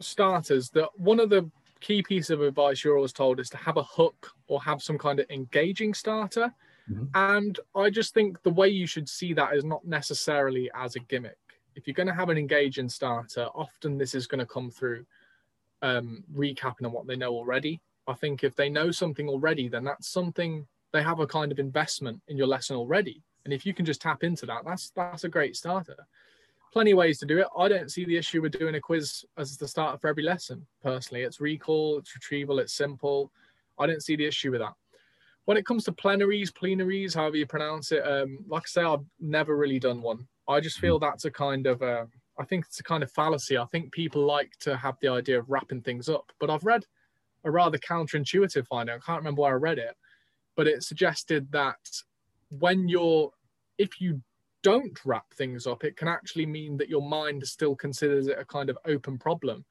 starters, that one of the key pieces of advice you're always told is to have a hook or have some kind of engaging starter. Mm-hmm. And I just think the way you should see that is not necessarily as a gimmick. If you're going to have an engaging starter, often this is going to come through Um, recapping on what they know already. I think if they know something already, then that's something they have a kind of investment in your lesson already. And if you can just tap into that, that's that's a great starter. Plenty of ways to do it. I don't see the issue with doing a quiz as the starter for every lesson. Personally, it's recall, it's retrieval, it's simple. I don't see the issue with that. When it comes to plenaries, plenaries, however you pronounce it, um, like I say, I've never really done one. I just feel that's a kind of a, I think it's a kind of fallacy. I think people like to have the idea of wrapping things up, but I've read a rather counterintuitive finding. I can't remember where I read it, but it suggested that when you're, if you don't wrap things up, it can actually mean that your mind still considers it a kind of open problem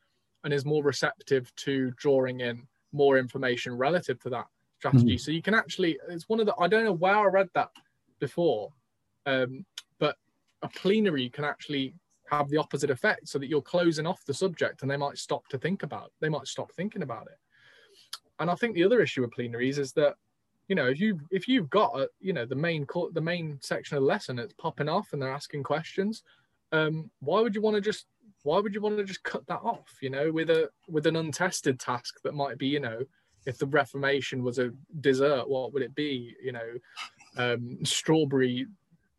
and is more receptive to drawing in more information relative to that strategy. Mm-hmm. So you can actually, it's one of the, I don't know where I read that before, um, but a plenary can actually have the opposite effect, so that you're closing off the subject and they might stop to think about it. They might stop thinking about it. And I think the other issue with plenaries is that, you know, if you if you've got a, you know, the main the main section of the lesson, it's popping off and they're asking questions. Um, why would you want to just why would you want to just cut that off? You know, with a with an untested task that might be, you know, if the Reformation was a dessert, what would it be? You know, um, strawberry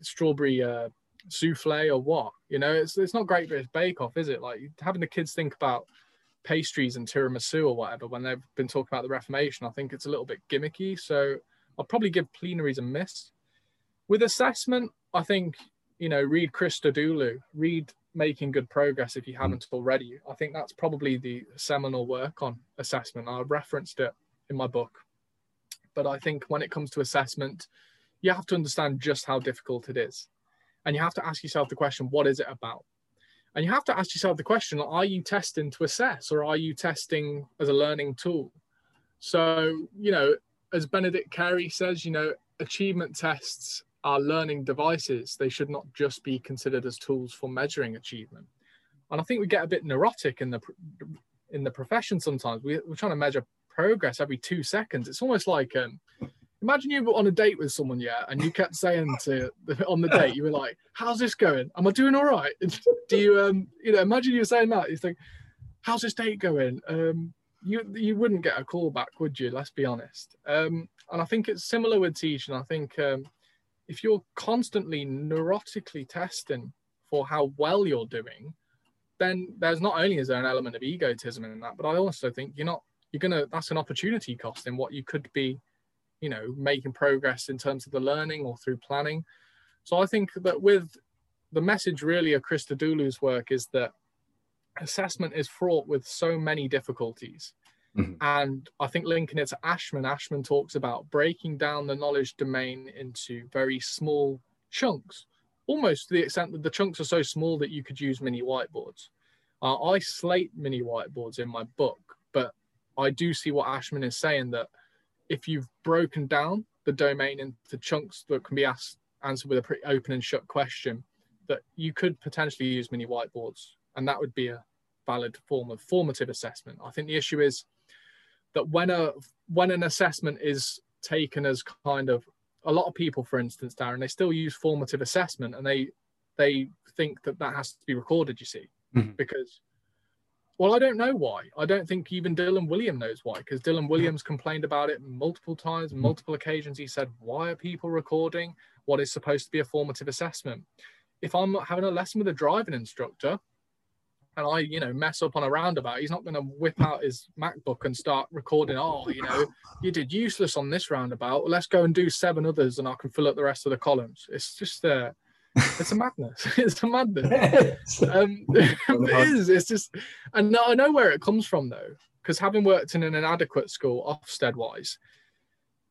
strawberry. Uh, souffle or what, you know, it's it's not great for a bake-off, is it? Like having the kids think about pastries and tiramisu or whatever when they've been talking about the Reformation, I think it's a little bit gimmicky. So I'll probably give plenaries a miss. With assessment, I think, you know, read Christodoulou, read Making Good Progress if you haven't already. I think that's probably the seminal work on assessment. I referenced it in my book. But I think when it comes to assessment, you have to understand just how difficult it is. And you have to ask yourself the question, what is it about? And you have to ask yourself the question, are you testing to assess or are you testing as a learning tool? So, you know, as Benedict Carey says, you know, achievement tests are learning devices. They should not just be considered as tools for measuring achievement. And I think we get a bit neurotic in the, in the profession sometimes. We, we're trying to measure progress every two seconds. It's almost like... Um, Imagine you were on a date with someone, yeah, and you kept saying to on the date, you were like, "How's this going? Am I doing all right?" Do you, um, you know, imagine you were saying that. You think, "How's this date going? Um, you you wouldn't get a call back, would you? Let's be honest. Um, and I think it's similar with teaching. I think um, if you're constantly neurotically testing for how well you're doing, then there's not only is there an element of egotism in that, but I also think you're not, you're gonna, that's an opportunity cost in what you could be, you know, making progress in terms of the learning or through planning. So I think that with the message really of Christodoulou's work is that assessment is fraught with so many difficulties. Mm-hmm. And I think linking it to Ashman, Ashman talks about breaking down the knowledge domain into very small chunks, almost to the extent that the chunks are so small that you could use mini whiteboards. Uh, I slate mini whiteboards in my book, but I do see what Ashman is saying, that if you've broken down the domain into chunks that can be asked, answered with a pretty open and shut question, that you could potentially use mini whiteboards. And that would be a valid form of formative assessment. I think the issue is that when a when an assessment is taken as kind of, a lot of people, for instance, Darren, they still use formative assessment, and they they think that that has to be recorded, you see. Mm-hmm. Because, well, I don't know why. I don't think even Dylan Wiliam knows why, because Dylan Wiliam's complained about it multiple times, multiple occasions. He said, why are people recording what is supposed to be a formative assessment? If I'm having a lesson with a driving instructor, and I, you know, mess up on a roundabout, he's not going to whip out his MacBook and start recording, oh, you know, you did useless on this roundabout, let's go and do seven others and I can fill up the rest of the columns. It's just, uh, it's a madness. It's a madness. Um, it is. It's just, and I know where it comes from, though, because having worked in an inadequate school, Ofsted-wise,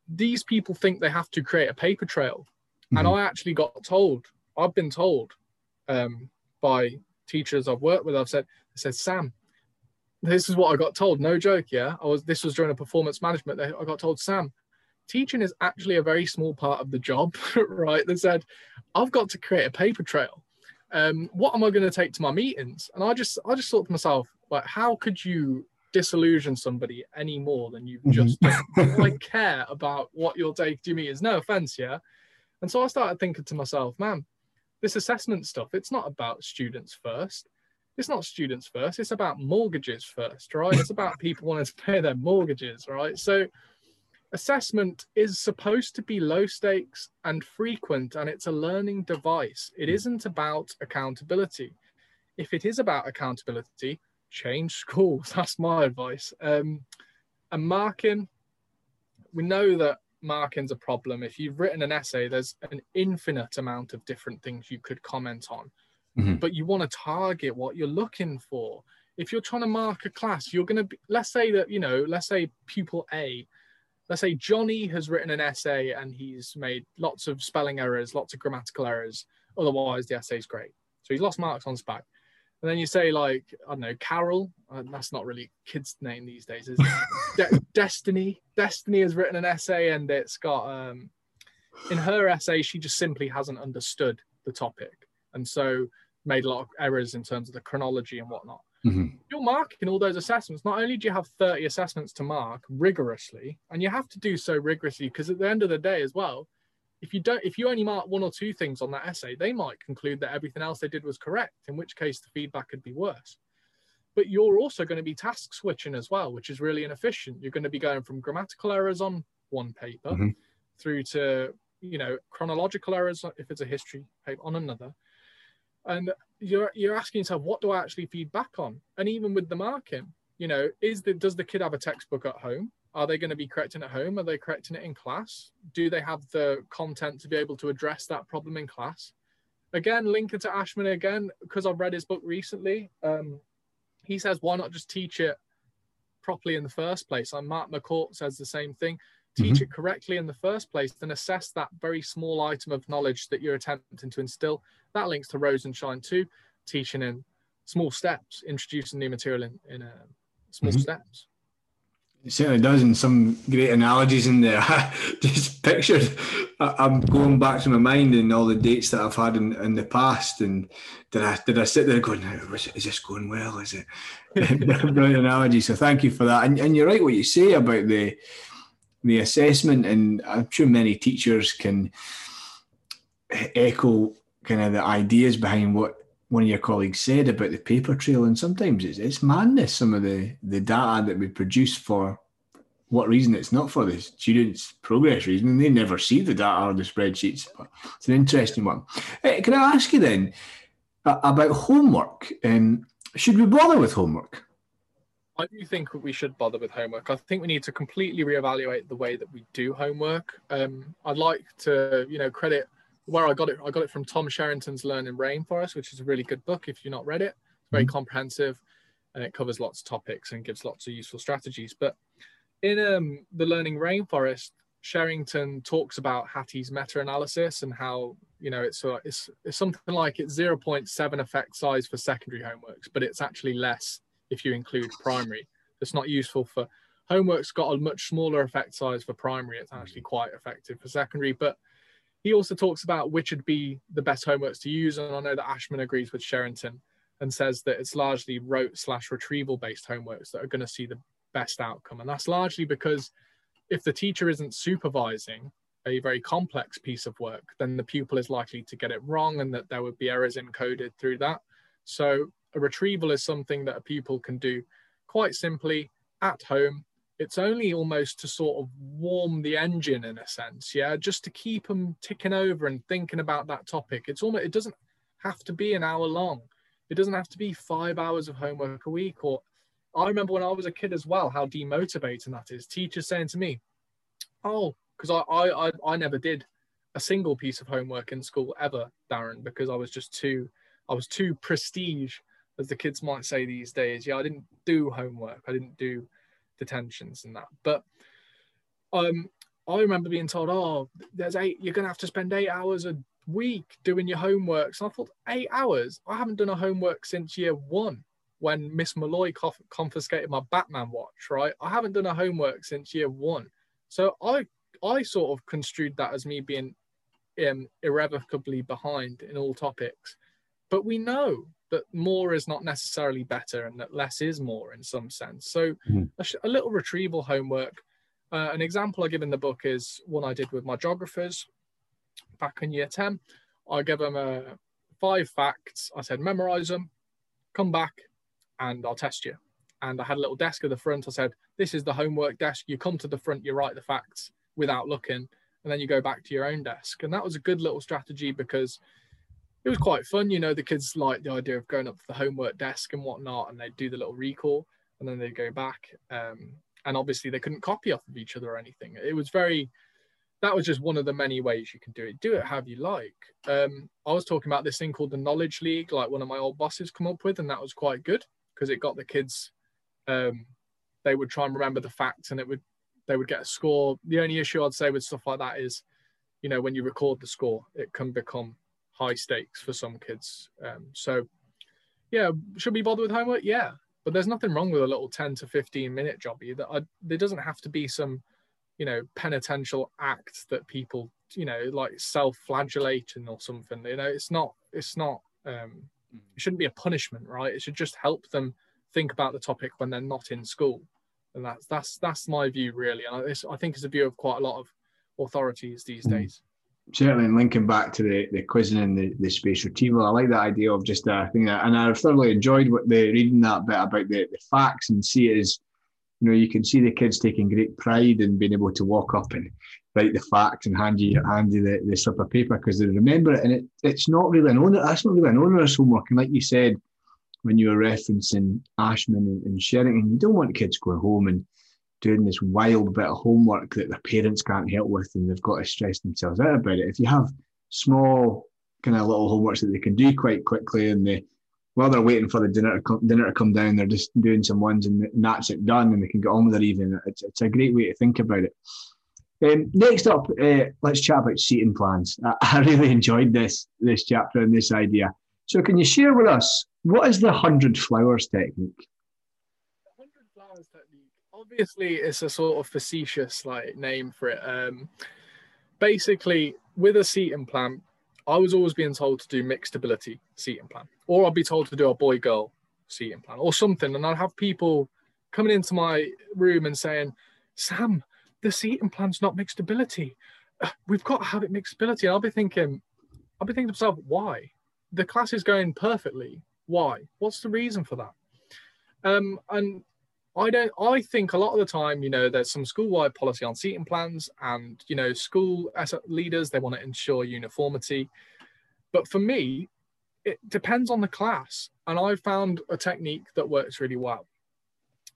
these people think they have to create a paper trail. Mm-hmm. And I actually got told, I've been told um, by... teachers I've worked with, I've said, I said, Sam, this is what I got told. No joke, yeah. I was. This was during a performance management. I got told, Sam, teaching is actually a very small part of the job, right? They said, I've got to create a paper trail. Um, what am I going to take to my meetings? And I just, I just thought to myself, like, how could you disillusion somebody any more than you've just done? I care about what you'll take to your meetings. No offense, yeah. And so I started thinking to myself, man, this assessment stuff, it's not about students first. It's not students first. It's about mortgages first, right? It's about people wanting to pay their mortgages, right? So assessment is supposed to be low stakes and frequent, and it's a learning device. It isn't about accountability. If it is about accountability, change schools. That's my advice. Um, and marking, we know that marking's a problem. If you've written an essay, there's an infinite amount of different things you could comment on. Mm-hmm. But you want to target what you're looking for. If you're trying to mark a class, you're going to be, let's say that, you know, let's say pupil A, let's say Johnny has written an essay and he's made lots of spelling errors, lots of grammatical errors, otherwise the essay's great, so he's lost marks on SPAC. And then you say, like, I don't know, Carol, uh, that's not really a kid's name these days, is it? De Destiny. Destiny has written an essay, and it's got, um, in her essay, she just simply hasn't understood the topic. And so made a lot of errors in terms of the chronology and whatnot. Mm-hmm. You're marking all those assessments. Not only do you have thirty assessments to mark rigorously, and you have to do so rigorously, because at the end of the day as well, If you don't, if you only mark one or two things on that essay, they might conclude that everything else they did was correct, in which case the feedback could be worse. But you're also going to be task switching as well, which is really inefficient. You're going to be going from grammatical errors on one paper, mm-hmm, through to, you know, chronological errors, if it's a history paper, on another. And you're, you're asking yourself, what do I actually feed back on? And even with the marking, you know, is the, does the kid have a textbook at home? Are they going to be correcting at home? Are they correcting it in class? Do they have the content to be able to address that problem in class? Again, link it to Ashman again, because I've read his book recently. Um, he says, why not just teach it properly in the first place? And Mark McCourt says the same thing. Teach mm-hmm. it correctly in the first place, then assess that very small item of knowledge that you're attempting to instill. That links to Rosenshine too, teaching in small steps, introducing new material in, in uh, small mm-hmm. steps. It certainly does, and some great analogies in there. I just pictured, I'm going back to my mind and all the dates that I've had in, in the past, and did I did I sit there going, is this going well? Is it? Brilliant analogy. So thank you for that. And, and you're right what you say about the the assessment, and I'm sure many teachers can echo kind of the ideas behind what one of your colleagues said about the paper trail, and sometimes it's, it's madness, some of the, the data that we produce for what reason it's not for the students' progress reason, and they never see the data or the spreadsheets, but it's an interesting one. Uh, can I ask you then uh, about homework? Um, should we bother with homework? I do think we should bother with homework. I think we need to completely reevaluate the way that we do homework. Um, I'd like to, you know, credit where I got it. I got it from Tom Sherrington's Learning Rainforest, which is a really good book if you've not read it. It's very mm-hmm. comprehensive, and it covers lots of topics and gives lots of useful strategies. But in um, the Learning Rainforest, Sherrington talks about Hattie's meta-analysis and how, you know, it's, uh, it's, it's something like it's zero point seven effect size for secondary homeworks, but it's actually less if you include primary. It's not useful for homework's got a much smaller effect size for primary. It's actually quite effective for secondary. But he also talks about which would be the best homeworks to use. And I know that Ashman agrees with Sherrington and says that it's largely rote slash retrieval based homeworks that are going to see the best outcome. And that's largely because if the teacher isn't supervising a very complex piece of work, then the pupil is likely to get it wrong and that there would be errors encoded through that. So a retrieval is something that a pupil can do quite simply at home. It's only almost to sort of warm the engine in a sense, yeah, just to keep them ticking over and thinking about that topic. It's almost, it doesn't have to be an hour long. It doesn't have to be five hours of homework a week. Or I remember when I was a kid as well, how demotivating that is. Teachers saying to me, oh, because I, I, I, I never did a single piece of homework in school ever, Darren, because I was just too, I was too prestige, as the kids might say these days. Yeah, I didn't do homework. I didn't do detentions and that. But um, I remember being told, oh, there's eight, you're going to have to spend eight hours a week doing your homework. So I thought, eight hours? I haven't done a homework since year one when Miss Malloy conf- confiscated my Batman watch, right? I haven't done a homework since year one. So I, I sort of construed that as me being um, irrevocably behind in all topics. But we know that more is not necessarily better and that less is more in some sense. So mm. a, sh- a little retrieval homework. Uh, an example I give in the book is one I did with my geographers back in year ten. I gave them uh, five facts. I said, memorize them, come back and I'll test you. And I had a little desk at the front. I said, this is the homework desk. You come to the front, you write the facts without looking, and then you go back to your own desk. And that was a good little strategy because it was quite fun. You know, the kids liked the idea of going up to the homework desk and whatnot, and they'd do the little recall and then they'd go back. Um, and obviously they couldn't copy off of each other or anything. It was very, that was just one of the many ways you can do it. Do it how you like. Um, I was talking about this thing called the Knowledge League, like one of my old bosses come up with, and that was quite good because it got the kids, um, they would try and remember the facts and it would, they would get a score. The only issue I'd say with stuff like that is, you know, when you record the score, it can become high stakes for some kids. Um, so yeah, should we bother with homework? Yeah, but there's nothing wrong with a little ten to fifteen minute job either. I, there doesn't have to be some, you know, penitential act that people, you know, like self-flagellating or something. You know, it's not, it's not, um, it shouldn't be a punishment, right? It should just help them think about the topic when they're not in school. And that's, that's, that's my view really. And I, it's, I think it's a view of quite a lot of authorities these mm. days. Certainly, and linking back to the, the quizzing and the, the space retrieval, I like that idea of just uh, thing that, and I thoroughly enjoyed what the reading that bit about the, the facts and see it as, you know, you can see the kids taking great pride in being able to walk up and write the facts and hand you hand you the, the slip of paper because they remember it, and it, it's not really an onerous, that's not really an onerous homework. And like you said, when you were referencing Ashman and, and Sherrington, you don't want kids going home and doing this wild bit of homework that their parents can't help with and they've got to stress themselves out about it. If you have small kind of little homeworks that they can do quite quickly and they, while they're waiting for the dinner to come, dinner to come down, they're just doing some ones and that's it done and they can get on with their evening. It's, it's a great way to think about it. Um, next up, uh, let's chat about seating plans. I, I really enjoyed this, this chapter and this idea. So can you share with us, what is the Hundred Flowers Technique? The Hundred Flowers Technique. Obviously, it's a sort of facetious like name for it. Um, basically, with a seating plan, I was always being told to do mixed ability seating plan, or I'd be told to do a boy-girl seating plan or something. And I'd have people coming into my room and saying, Sam, the seating plan's not mixed ability. We've got to have it mixed ability. And I'll be thinking, I'll be thinking to myself, why? the class is going perfectly. Why? What's the reason for that? Um, and I don't, I think a lot of the time, you know, there's some school-wide policy on seating plans and, you know, school leaders, they want to ensure uniformity. But for me, it depends on the class. And I found a technique that works really well.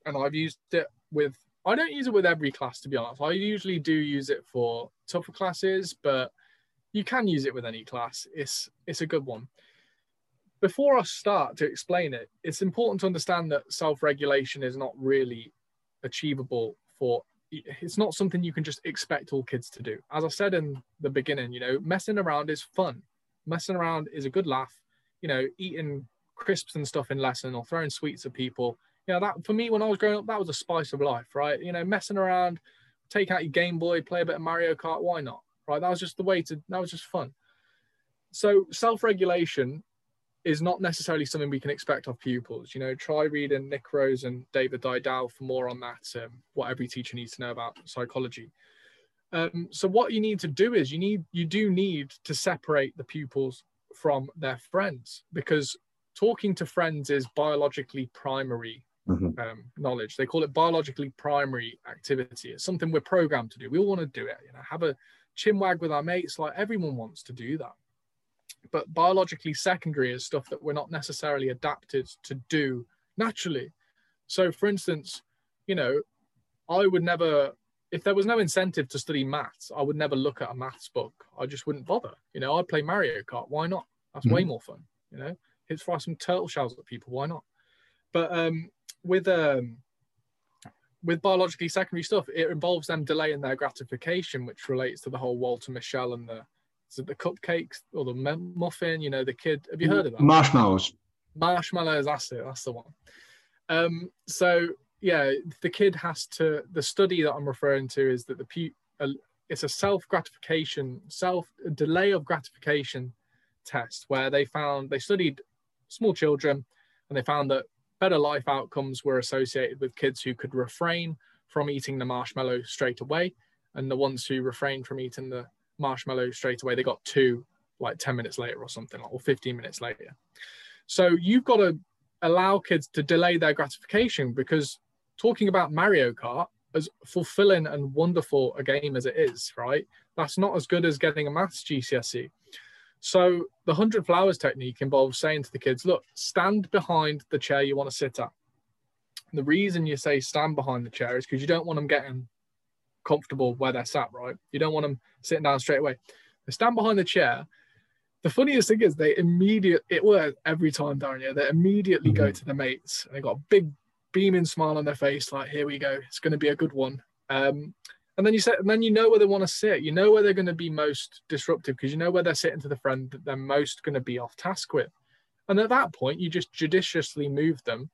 And I've used it with, I don't use it with every class, to be honest. I usually do use it for tougher classes, but you can use it with any class. It's, it's a good one. Before I start to explain it, it's important to understand that self-regulation is not really achievable for, it's not something you can just expect all kids to do. As I said in the beginning, you know, messing around is fun. Messing around is a good laugh. You know, eating crisps and stuff in lesson or throwing sweets at people. You know, that for me, when I was growing up, that was a spice of life, right? You know, messing around, take out your Game Boy, play a bit of Mario Kart, why not? Right? That was just the way to, that was just fun. So self-regulation is not necessarily something we can expect of pupils. You know, try reading Nick Rose and David Didau for more on that, um, what every teacher needs to know about psychology. Um, so what you need to do is you need, you do need to separate the pupils from their friends, because talking to friends is biologically primary mm-hmm. um, knowledge. They call it biologically primary activity. It's something we're programmed to do. We all want to do it, you know, have a chin wag with our mates, like everyone wants to do that. But biologically secondary is stuff that we're not necessarily adapted to do naturally. So for instance, you know, I would never, if there was no incentive to study maths, I would never look at a maths book. I just wouldn't bother. You know, I'd play Mario Kart. Why not? That's mm-hmm. way more fun. You know, hit fry some turtle shells at people. Why not? But um, with, um, with biologically secondary stuff, it involves them delaying their gratification, which relates to the whole Walter Mischel and the, the cupcakes or the muffin, you know, the kid, have you heard of that? Marshmallows. Marshmallows, that's it, that's the one. Um, so, yeah, the kid has to, the study that I'm referring to is that the pu uh, it's a self-gratification, self-delay of gratification test where they found, they studied small children and they found that better life outcomes were associated with kids who could refrain from eating the marshmallow straight away, and the ones who refrained from eating the marshmallow straight away, they got two like ten minutes later or something, or fifteen minutes later. So you've got to allow kids to delay their gratification, because talking about Mario Kart, as fulfilling and wonderful a game as it is, right, that's not as good as getting a maths G C S E. So the Hundred Flowers technique involves saying to the kids, look, stand behind the chair you want to sit at. And the reason you say stand behind the chair is because you don't want them getting comfortable where they're sat, right? You don't want them sitting down straight away. They stand behind the chair. The funniest thing is they immediately, it works every time, Darren, yeah, they immediately go to the mates and they got a big beaming smile on their face, like, here we go, it's going to be a good one. Um, and then you set, and then you know where they want to sit. You know where they're going to be most disruptive, because you know where they're sitting to the friend that they're most going to be off task with. And at that point, you just judiciously move them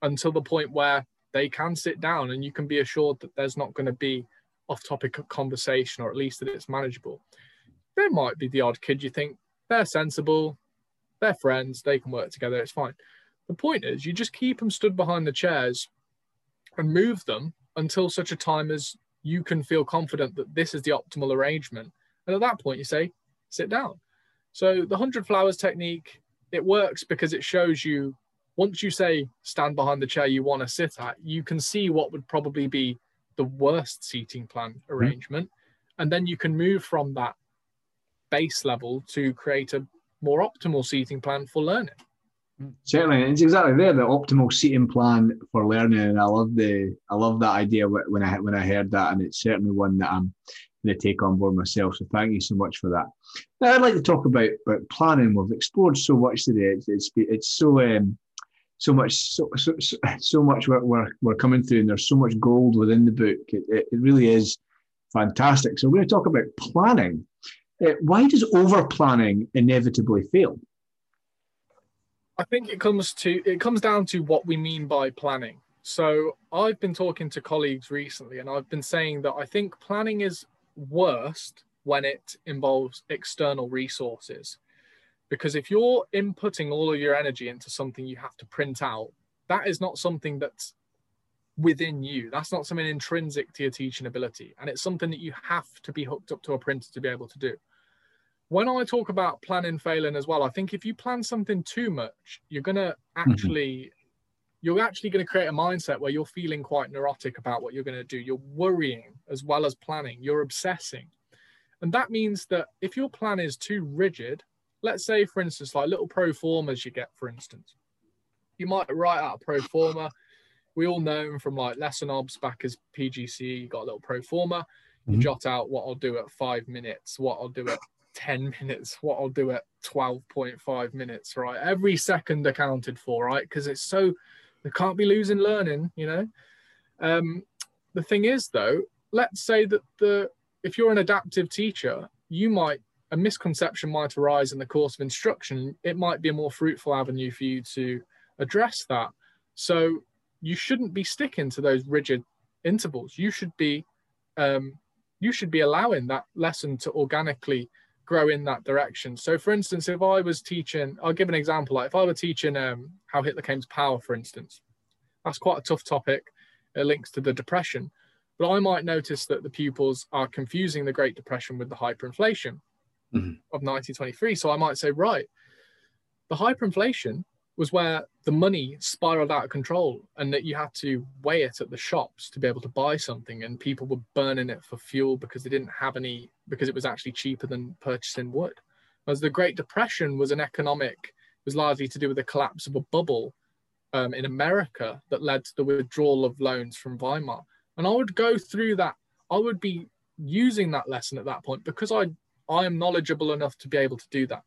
until the point where they can sit down and you can be assured that there's not going to be off-topic conversation, or at least that it's manageable. There might be the odd kid you think, they're sensible, they're friends, they can work together, it's fine. The point is, you just keep them stood behind the chairs and move them until such a time as you can feel confident that this is the optimal arrangement. And at that point, you say, sit down. So the Hundred Flowers technique, it works because it shows you, once you say stand behind the chair you want to sit at, you can see what would probably be the worst seating plan arrangement. Mm-hmm. And then you can move from that base level to create a more optimal seating plan for learning. Certainly, it's exactly there, the optimal seating plan for learning. And I love the, I love that idea when I, when I heard that, and it's certainly one that I'm going to take on board myself. So thank you so much for that. Now I'd like to talk about, about planning. We've explored so much today. It's, it's, it's so, um, So much, so, so, so much we're, we're coming through, and there's so much gold within the book. It, it, it really is fantastic. So we're going to talk about planning. Uh, why does over-planning inevitably fail? I think it comes to it comes down to what we mean by planning. So I've been talking to colleagues recently, and I've been saying that I think planning is worst when it involves external resources. Because if you're inputting all of your energy into something you have to print out, that is not something that's within you. That's not something intrinsic to your teaching ability. And it's something that you have to be hooked up to a printer to be able to do. when I talk about planning failing as well, I think if you plan something too much, you're going to actually, mm-hmm. you're actually going to create a mindset where you're feeling quite neurotic about what you're going to do. You're worrying as well as planning. You're obsessing. And that means that if your plan is too rigid, let's say, for instance, like little pro formas you get, for instance, you might write out a pro forma. We all know them from like lesson obs back as P G C E, you got a little pro forma. You mm-hmm. jot out what I'll do at five minutes, what I'll do at ten minutes, what I'll do at twelve point five minutes, right? Every second accounted for, right? Because it's so, they can't be losing learning, you know? Um, the thing is though, let's say that the, if you're an adaptive teacher, you might, a misconception might arise in the course of instruction. It might be a more fruitful avenue for you to address that. So you shouldn't be sticking to those rigid intervals. You should be, um, you should be allowing that lesson to organically grow in that direction. So for instance, if I was teaching, I'll give an example. Like if I were teaching um, how Hitler came to power, for instance, that's quite a tough topic. It links to the Depression. But I might notice that the pupils are confusing the Great Depression with the hyperinflation mm-hmm. of nineteen twenty-three. So I might say, right, the hyperinflation was where the money spiraled out of control and that you had to weigh it at the shops to be able to buy something, and people were burning it for fuel because they didn't have any, because it was actually cheaper than purchasing wood. Whereas the Great Depression was an economic, was largely to do with the collapse of a bubble um, in America that led to the withdrawal of loans from Weimar. And I would go through that. I would be using that lesson at that point because I, I am knowledgeable enough to be able to do that.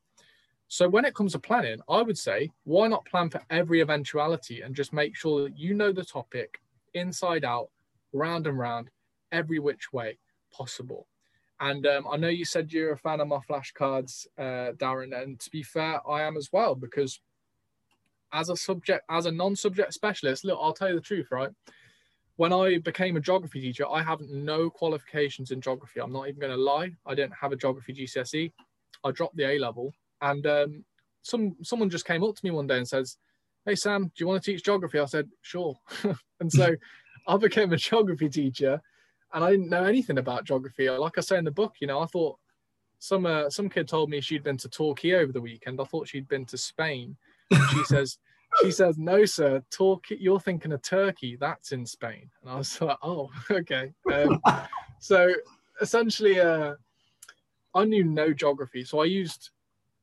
So when it comes to planning, I would say, why not plan for every eventuality and just make sure that you know the topic inside out, round and round, every which way possible. And um, I know you said you're a fan of my flashcards, uh, Darren, and to be fair, I am as well, because as a subject, as a non-subject specialist, look, I'll tell you the truth, right? When I became a geography teacher, I have no qualifications in geography. I'm not even going to lie. I didn't have a geography G C S E. I dropped the A-level. And um, some someone just came up to me one day and says, hey, Sam, do you want to teach geography? I said, sure. And so I became a geography teacher and I didn't know anything about geography. Like I say in the book, you know, I thought some, uh, some kid told me she'd been to Torquay over the weekend. I thought she'd been to Spain. And she says... She says, no, sir, Turkey, you're thinking of Turkey, that's in Spain. And I was like, oh, okay. Um, so essentially, uh, I knew no geography. So I used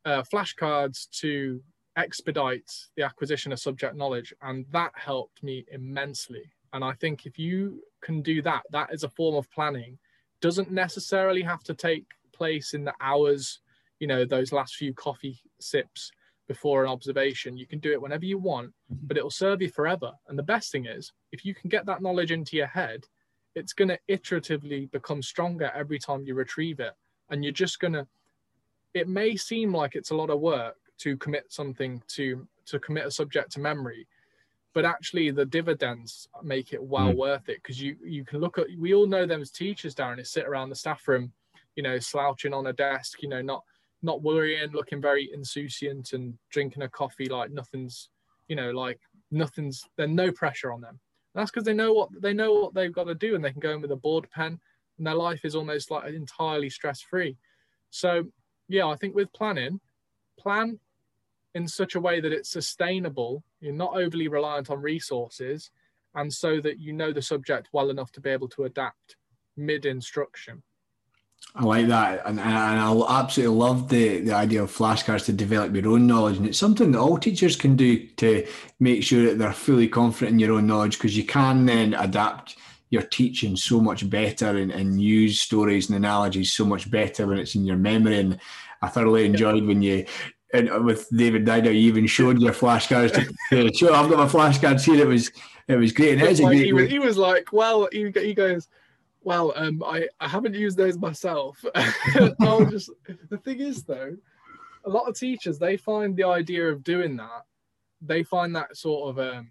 uh, flashcards to expedite the acquisition of subject knowledge. And that helped me immensely. And I think if you can do that, that is a form of planning. Doesn't necessarily have to take place in the hours, you know, those last few coffee sips before an observation. You can do it whenever you want, but it'll serve you forever. And the best thing is, if you can get that knowledge into your head, it's going to iteratively become stronger every time you retrieve it. And you're just going to, it may seem like it's a lot of work to commit something, to, to commit a subject to memory, but actually the dividends make it well mm-hmm. worth it. Because you, you can look at, we all know them as teachers, Darren, is sit around the staff room, you know, slouching on a desk, you know, not, not worrying, looking very insouciant and drinking a coffee like nothing's, you know, like nothing's, there's no pressure on them. And that's because they know what they know what they've got to do, and they can go in with a board pen and their life is almost like entirely stress-free. So yeah, I think with planning, plan in such a way that it's sustainable, you're not overly reliant on resources, and so that you know the subject well enough to be able to adapt mid-instruction. I like that, and, and I absolutely love the, the idea of flashcards to develop your own knowledge, and it's something that all teachers can do to make sure that they're fully confident in your own knowledge, because you can then adapt your teaching so much better and, and use stories and analogies so much better when it's in your memory. And I thoroughly enjoyed when you, and with David Didau, you even showed your flashcards to show. I've got my flashcards here. It was it was great, and it was like, a great he, was, he was like, well, he, he goes, well, um, I, I haven't used those myself. I'll just, the thing is, though, a lot of teachers, they find the idea of doing that, they find that sort of, um,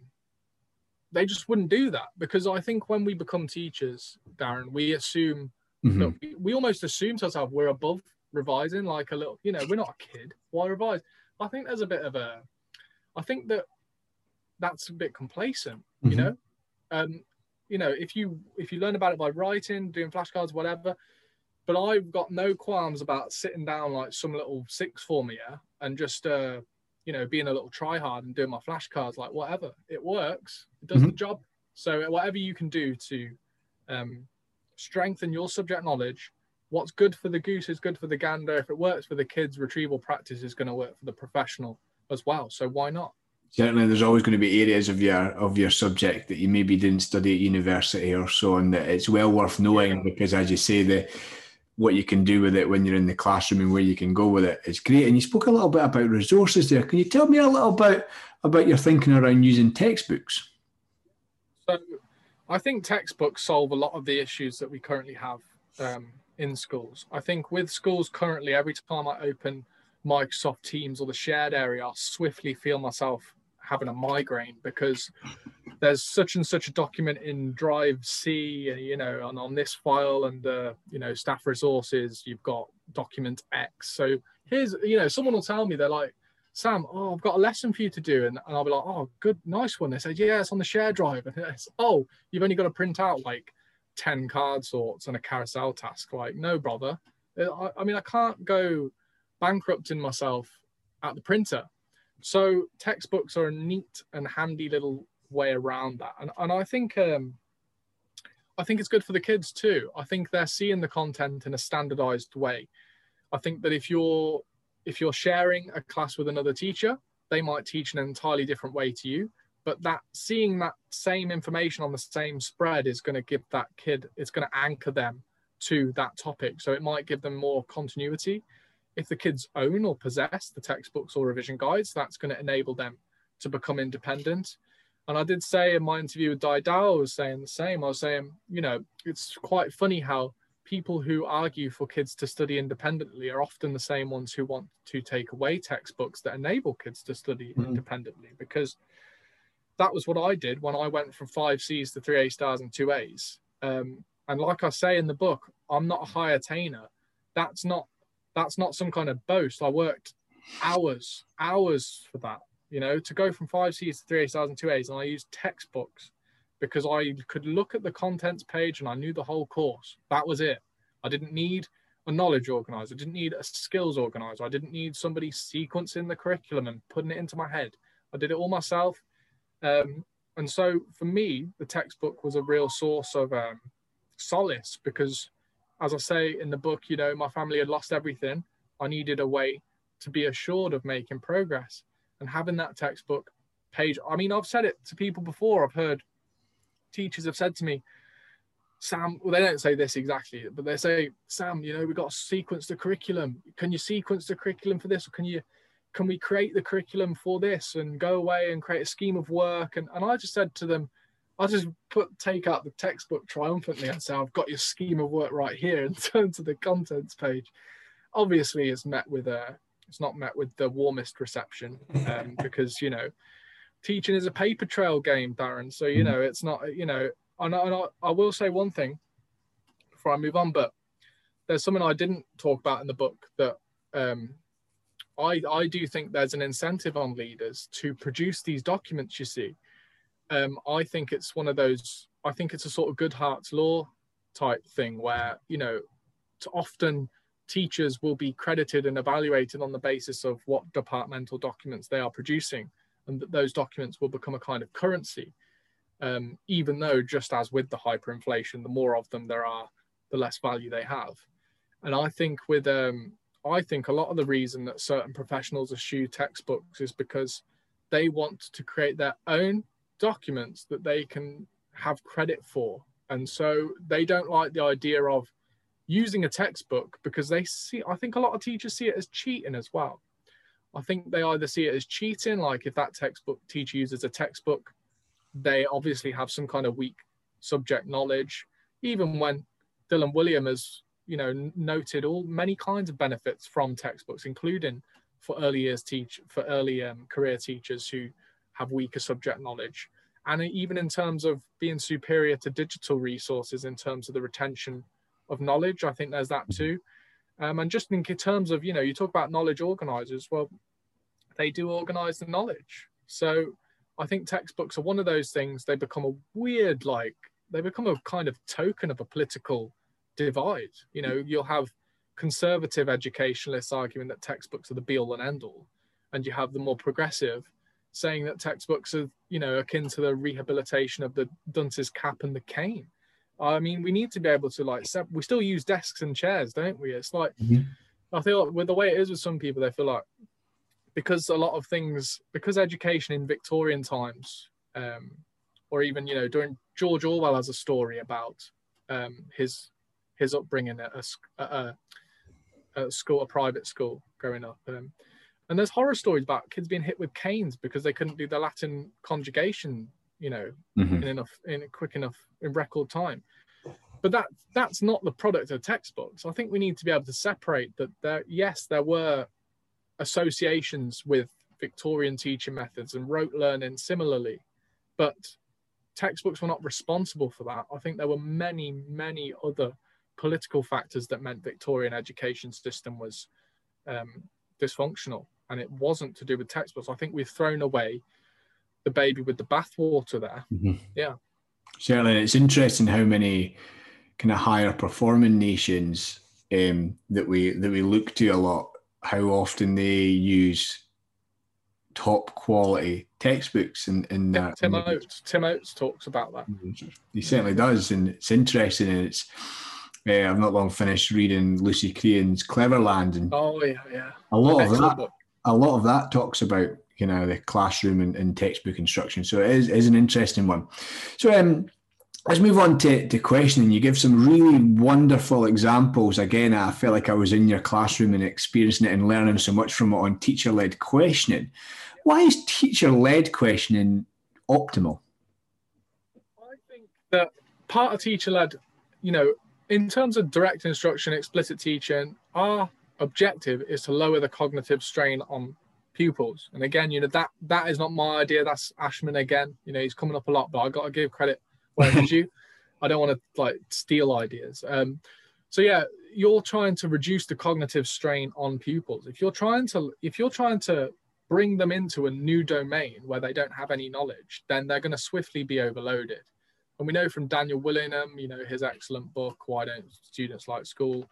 they just wouldn't do that. Because I think when we become teachers, Darren, we assume, mm-hmm. no, we, we almost assume to ourselves we're above revising, like a little, you know, we're not a kid, why revise? I think there's a bit of a, I think that that's a bit complacent, mm-hmm. you know? Um, you know, if you if you learn about it by writing, doing flashcards, whatever, But I've got no qualms about sitting down like some little sixth form here and just, uh, you know, being a little tryhard and doing my flashcards, like whatever. It works. It does mm-hmm. the job. So whatever you can do to um, strengthen your subject knowledge, what's good for the goose is good for the gander. If it works for the kids, retrieval practice is going to work for the professional as well. So why not? Certainly, there's always going to be areas of your of your subject that you maybe didn't study at university or so on that it's well worth knowing yeah. because, as you say, the what you can do with it when you're in the classroom and where you can go with it is great. And you spoke a little bit about resources there. Can you tell me a little bit about your thinking around using textbooks? So I think textbooks solve a lot of the issues that we currently have um, in schools. I think with schools currently, every time I open Microsoft Teams or the shared area, I swiftly feel myself having a migraine because there's such and such a document in Drive C, you know, and on this file and, uh, you know, staff resources, you've got document X. So here's, you know, someone will tell me, they're like, Sam, oh, I've got a lesson for you to do. And, and I'll be like, oh, good, nice one. They said, yeah, it's on the share drive. And it's, oh, you've only got to print out like ten card sorts and a carousel task. Like, no, brother. I, I mean, I can't go bankrupting myself at the printer. So textbooks are a neat and handy little way around that. And, and I think um, I think it's good for the kids too. I think they're seeing the content in a standardized way. I think that if you're if you're sharing a class with another teacher, they might teach in an entirely different way to you. But that seeing that same information on the same spread is going to give that kid, it's going to anchor them to that topic. So it might give them more continuity. If the kids own or possess the textbooks or revision guides, that's going to enable them to become independent. And I did say in my interview with Didau, I was saying the same. I was saying, you know, it's quite funny how people who argue for kids to study independently are often the same ones who want to take away textbooks that enable kids to study mm-hmm. independently, because that was what I did when I went from five C's to three A stars and two A's. Um, and like I say in the book, I'm not a high attainer. That's not That's not some kind of boast. I worked hours, hours for that, you know, to go from five C's to three A's and two A's. And I used textbooks because I could look at the contents page and I knew the whole course. That was it. I didn't need a knowledge organizer. I didn't need a skills organizer. I didn't need somebody sequencing the curriculum and putting it into my head. I did it all myself. Um, and so for me, the textbook was a real source of um, solace because, as I say in the book, you know, my family had lost everything. I needed a way to be assured of making progress, and having that textbook page. I mean, I've said it to people before. I've heard teachers have said to me, Sam, well, they don't say this exactly, but they say, Sam, you know, we've got to sequence the curriculum. Can you sequence the curriculum for this? Or can you, can we create the curriculum for this and go away and create a scheme of work? And, and I just said to them, I'll just put take out the textbook triumphantly and say, I've got your scheme of work right here, and turn to the contents page. Obviously, it's met with a, it's not met with the warmest reception um, because, you know, teaching is a paper trail game, Darren. So, you know, it's not, you know, and I, and I, I will say one thing before I move on, but there's something I didn't talk about in the book that um, I, I do think there's an incentive on leaders to produce these documents, you see. Um, I think it's one of those, I think it's a sort of Goodhart's Law type thing where, you know, often teachers will be credited and evaluated on the basis of what departmental documents they are producing, and that those documents will become a kind of currency, um, even though, just as with the hyperinflation, the more of them there are, the less value they have. And I think with, um, I think a lot of the reason that certain professionals eschew textbooks is because they want to create their own documents that they can have credit for, and so they don't like the idea of using a textbook because they see, I think a lot of teachers see it as cheating as well. I think they either see it as cheating, like if that textbook teacher uses a textbook, they obviously have some kind of weak subject knowledge, even when Dylan Wiliam has, you know, noted all many kinds of benefits from textbooks, including for early years teach for early um, career teachers who have weaker subject knowledge, and even in terms of being superior to digital resources in terms of the retention of knowledge. I think there's that too. Um, and just in terms of, you know, you talk about knowledge organizers, well, they do organize the knowledge. So I think textbooks are one of those things, they become a weird, like, they become a kind of token of a political divide. You know, you'll have conservative educationalists arguing that textbooks are the be-all and end-all, and you have the more progressive saying that textbooks are, you know, akin to the rehabilitation of the dunce's cap and the cane. I mean, we need to be able to, like, we still use desks and chairs, don't we? It's like, mm-hmm. I feel like with the way it is with some people, they feel like, because a lot of things, because education in Victorian times, um, or even, you know, during George Orwell has a story about um, his his upbringing at a, a, a school, a private school growing up. Um, and there's horror stories about kids being hit with canes because they couldn't do the Latin conjugation, you know, mm-hmm. in enough, in quick enough, in record time. But that that's not the product of textbooks. I think we need to be able to separate that. There, yes, there were associations with Victorian teaching methods and rote learning similarly, but textbooks were not responsible for that. I think there were many, many other political factors that meant Victorian education system was um, dysfunctional, and it wasn't to do with textbooks. I think we've thrown away the baby with the bathwater there. Mm-hmm. Yeah. Certainly, it's interesting how many kind of higher performing nations um, that we that we look to a lot, how often they use top quality textbooks in, in that. Tim Oates, Tim Oates talks about that. He certainly does, and it's interesting. And it's uh, I've not long finished reading Lucy Crean's Cleverland, and oh yeah, yeah, a lot of that, book. a lot of that talks about, you know, the classroom and, and textbook instruction. So it is, is an interesting one. So um, let's move on to, to questioning. You give some really wonderful examples. Again, I felt like I was in your classroom and experiencing it and learning so much from it on teacher-led questioning. Why is teacher-led questioning optimal? I think that part of teacher-led, you know, in terms of direct instruction, explicit teaching, our objective is to lower the cognitive strain on pupils. And again, you know, that that is not my idea. That's Ashman again. You know, he's coming up a lot, but I got to give credit where it's due. I don't want to like steal ideas. Um, so yeah, you're trying to reduce the cognitive strain on pupils. If you're trying to, if you're trying to bring them into a new domain where they don't have any knowledge, then they're going to swiftly be overloaded. And we know from Daniel Wiliam, you know, his excellent book, Why Don't Students Like School?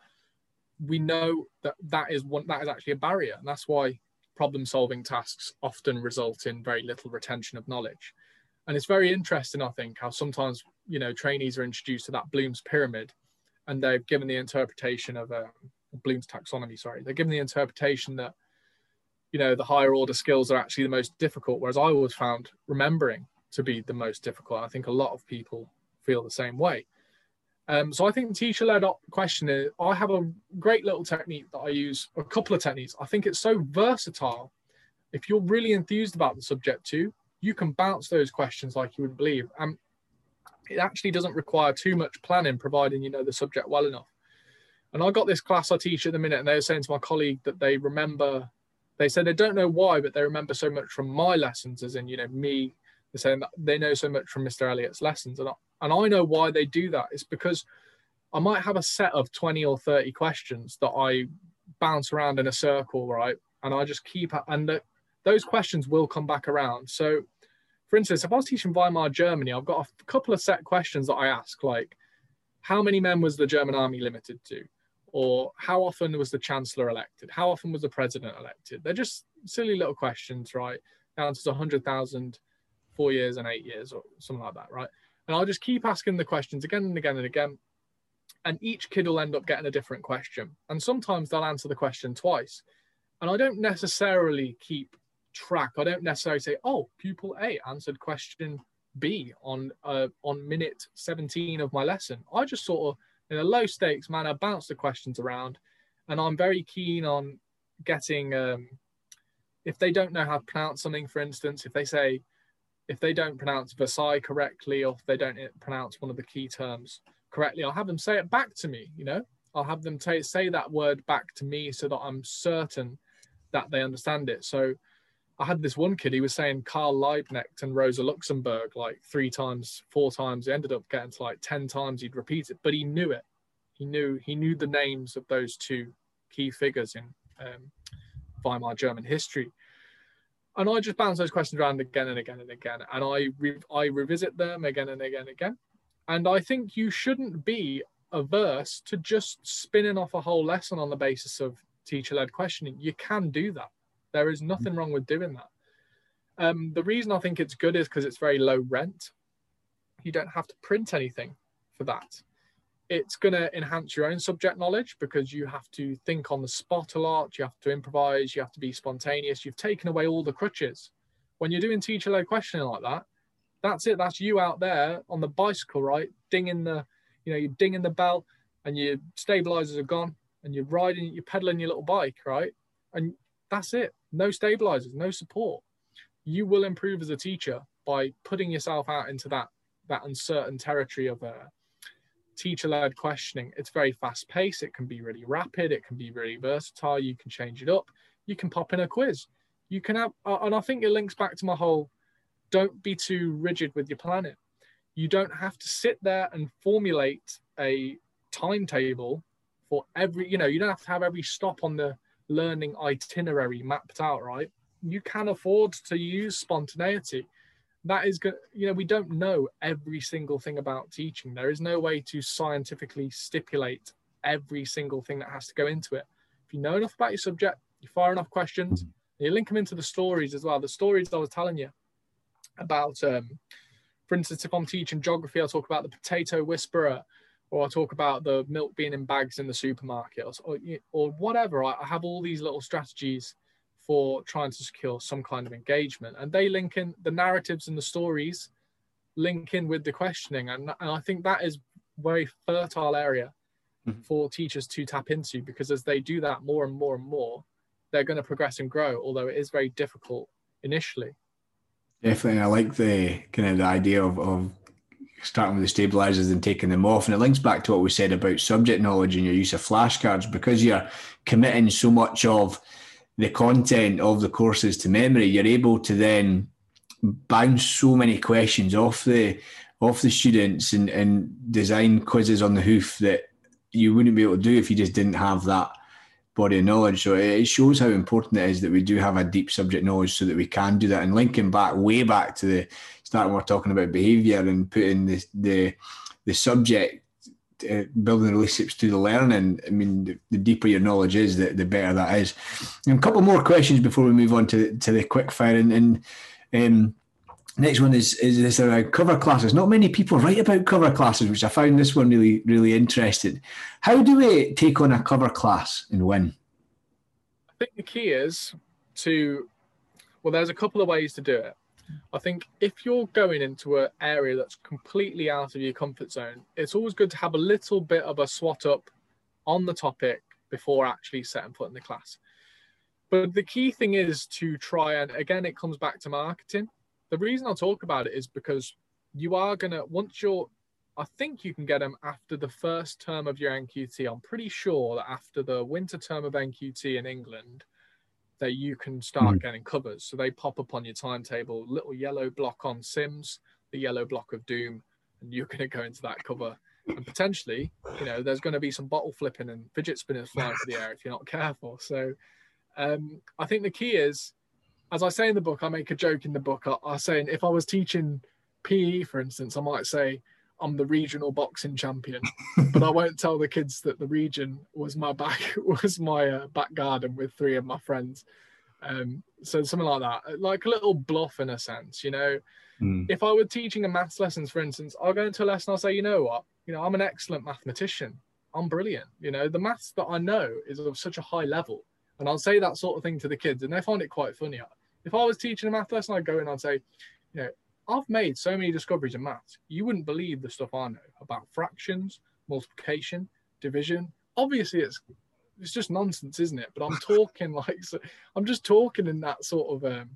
We know that that is one that is actually a barrier, and that's why problem-solving tasks often result in very little retention of knowledge. And it's very interesting, I think, how sometimes, you know, trainees are introduced to that Bloom's pyramid, and they're given the interpretation of um, Bloom's taxonomy, sorry. They're given the interpretation that, you know, the higher order skills are actually the most difficult, whereas I always found remembering to be the most difficult. I think a lot of people feel the same way. Um, so I think teacher-led question is, I have a great little technique that I use, a couple of techniques. I think it's so versatile. If you're really enthused about the subject too, you can bounce those questions like you would believe. And it actually doesn't require too much planning, providing you know the subject well enough. And I got this class I teach at the minute, and they were saying to my colleague that they remember, they said they don't know why, but they remember so much from my lessons, as in, you know, me, they're saying that they know so much from Mister Elliott's lessons. And I, And I know why they do that. It's because I might have a set of twenty or thirty questions that I bounce around in a circle, right? And I just keep, and the, those questions will come back around. So for instance, if I was teaching Weimar Germany, I've got a couple of set questions that I ask, like, how many men was the German army limited to? Or how often was the chancellor elected? How often was the president elected? They're just silly little questions, right? Down to one hundred thousand, four years and eight years or something like that, right? And I'll just keep asking the questions again and again and again. And each kid will end up getting a different question. And sometimes they'll answer the question twice. And I don't necessarily keep track. I don't necessarily say, oh, pupil A answered question B on uh, on minute seventeen of my lesson. I just sort of, in a low stakes manner, bounce the questions around. And I'm very keen on getting, um, if they don't know how to pronounce something, for instance, if they say, if they don't pronounce Versailles correctly, or if they don't pronounce one of the key terms correctly, I'll have them say it back to me, you know? I'll have them t- say that word back to me so that I'm certain that they understand it. So I had this one kid, he was saying Karl Liebknecht and Rosa Luxemburg like three times, four times. He ended up getting to like ten times he'd repeat it, but he knew it. He knew he knew the names of those two key figures in um, Weimar German history. And I just bounce those questions around again and again and again. And I re- I revisit them again and again and again. And I think you shouldn't be averse to just spinning off a whole lesson on the basis of teacher-led questioning. You can do that. There is nothing wrong with doing that. Um, the reason I think it's good is because it's very low rent. You don't have to print anything for that. It's going to enhance your own subject knowledge because you have to think on the spot a lot. You have to improvise. You have to be spontaneous. You've taken away all the crutches. When you're doing teacher-led questioning like that, that's it. That's you out there on the bicycle, right? Dinging the, you know, you're dinging the bell and your stabilizers are gone and you're riding, you're pedaling your little bike, right? And that's it. No stabilizers, no support. You will improve as a teacher by putting yourself out into that, that uncertain territory of uh, teacher-led questioning. It's very fast-paced. It can be really rapid. It can be really versatile. You can change it up. You can pop in a quiz. You can have, uh, and I think it links back to my whole, don't be too rigid with your planning. You don't have to sit there and formulate a timetable for every, you know, you don't have to have every stop on the learning itinerary mapped out, right? You can afford to use spontaneity. That is good. You know, we don't know every single thing about teaching. There is no way to scientifically stipulate every single thing that has to go into it. If you know enough about your subject, you fire enough questions, and you link them into the stories as well. The stories I was telling you about, um, for instance, if I'm teaching geography, I'll talk about the potato whisperer, or I'll talk about the milk being in bags in the supermarket, or, or, or whatever. I, I have all these little strategies for trying to secure some kind of engagement, and they link in, the narratives and the stories link in with the questioning. And, and I think that is very fertile area mm-hmm. for teachers to tap into, because as they do that more and more and more, they're going to progress and grow, although it is very difficult initially. Definitely. And I like the kind of the idea of, of starting with the stabilizers and taking them off. And it links back to what we said about subject knowledge and your use of flashcards, because you're committing so much of the content of the courses to memory, you're able to then bounce so many questions off the off the students and, and design quizzes on the hoof that you wouldn't be able to do if you just didn't have that body of knowledge. So it shows how important it is that we do have a deep subject knowledge so that we can do that. And linking back way back to the start, we're talking about behaviour and putting the the, the subject, Uh, building relationships to the learning. I mean, the, the deeper your knowledge is, the, the better that is. And a couple more questions before we move on to, to the quick fire. And, and um, next one is, is this around cover classes. Not many people write about cover classes, which I found this one really, really interesting. How do we take on a cover class and win? I think the key is to, well, there's a couple of ways to do it. I think if you're going into an area that's completely out of your comfort zone, it's always good to have a little bit of a swat up on the topic before actually setting foot in the class. But the key thing is to try, and again, it comes back to marketing. The reason I talk about it is because you are going to, once you're, I think you can get them after the first term of your N Q T. I'm pretty sure that after the winter term of N Q T in England, that you can start getting covers. So they pop up on your timetable, little yellow block on Sims, the yellow block of Doom, and you're going to go into that cover. And potentially, you know, there's going to be some bottle flipping and fidget spinners flying through the air if you're not careful. So um, I think the key is, as I say in the book, I make a joke in the book. I, I say, if I was teaching P E, for instance, I might say, I'm the regional boxing champion, but I won't tell the kids that the region was my back was my uh, back garden with three of my friends. Um, so something like that, like a little bluff in a sense, you know. Mm. If I were teaching a maths lessons, for instance, I'll go into a lesson. I'll say, you know what, you know, I'm an excellent mathematician. I'm brilliant. You know, the maths that I know is of such a high level, and I'll say that sort of thing to the kids, and they find it quite funny. If I was teaching a math lesson, I'd go in and I'd say, you know, I've made so many discoveries in maths. You wouldn't believe the stuff I know about fractions, multiplication, division. Obviously, it's it's just nonsense, isn't it? But I'm talking like, so I'm just talking in that sort of um,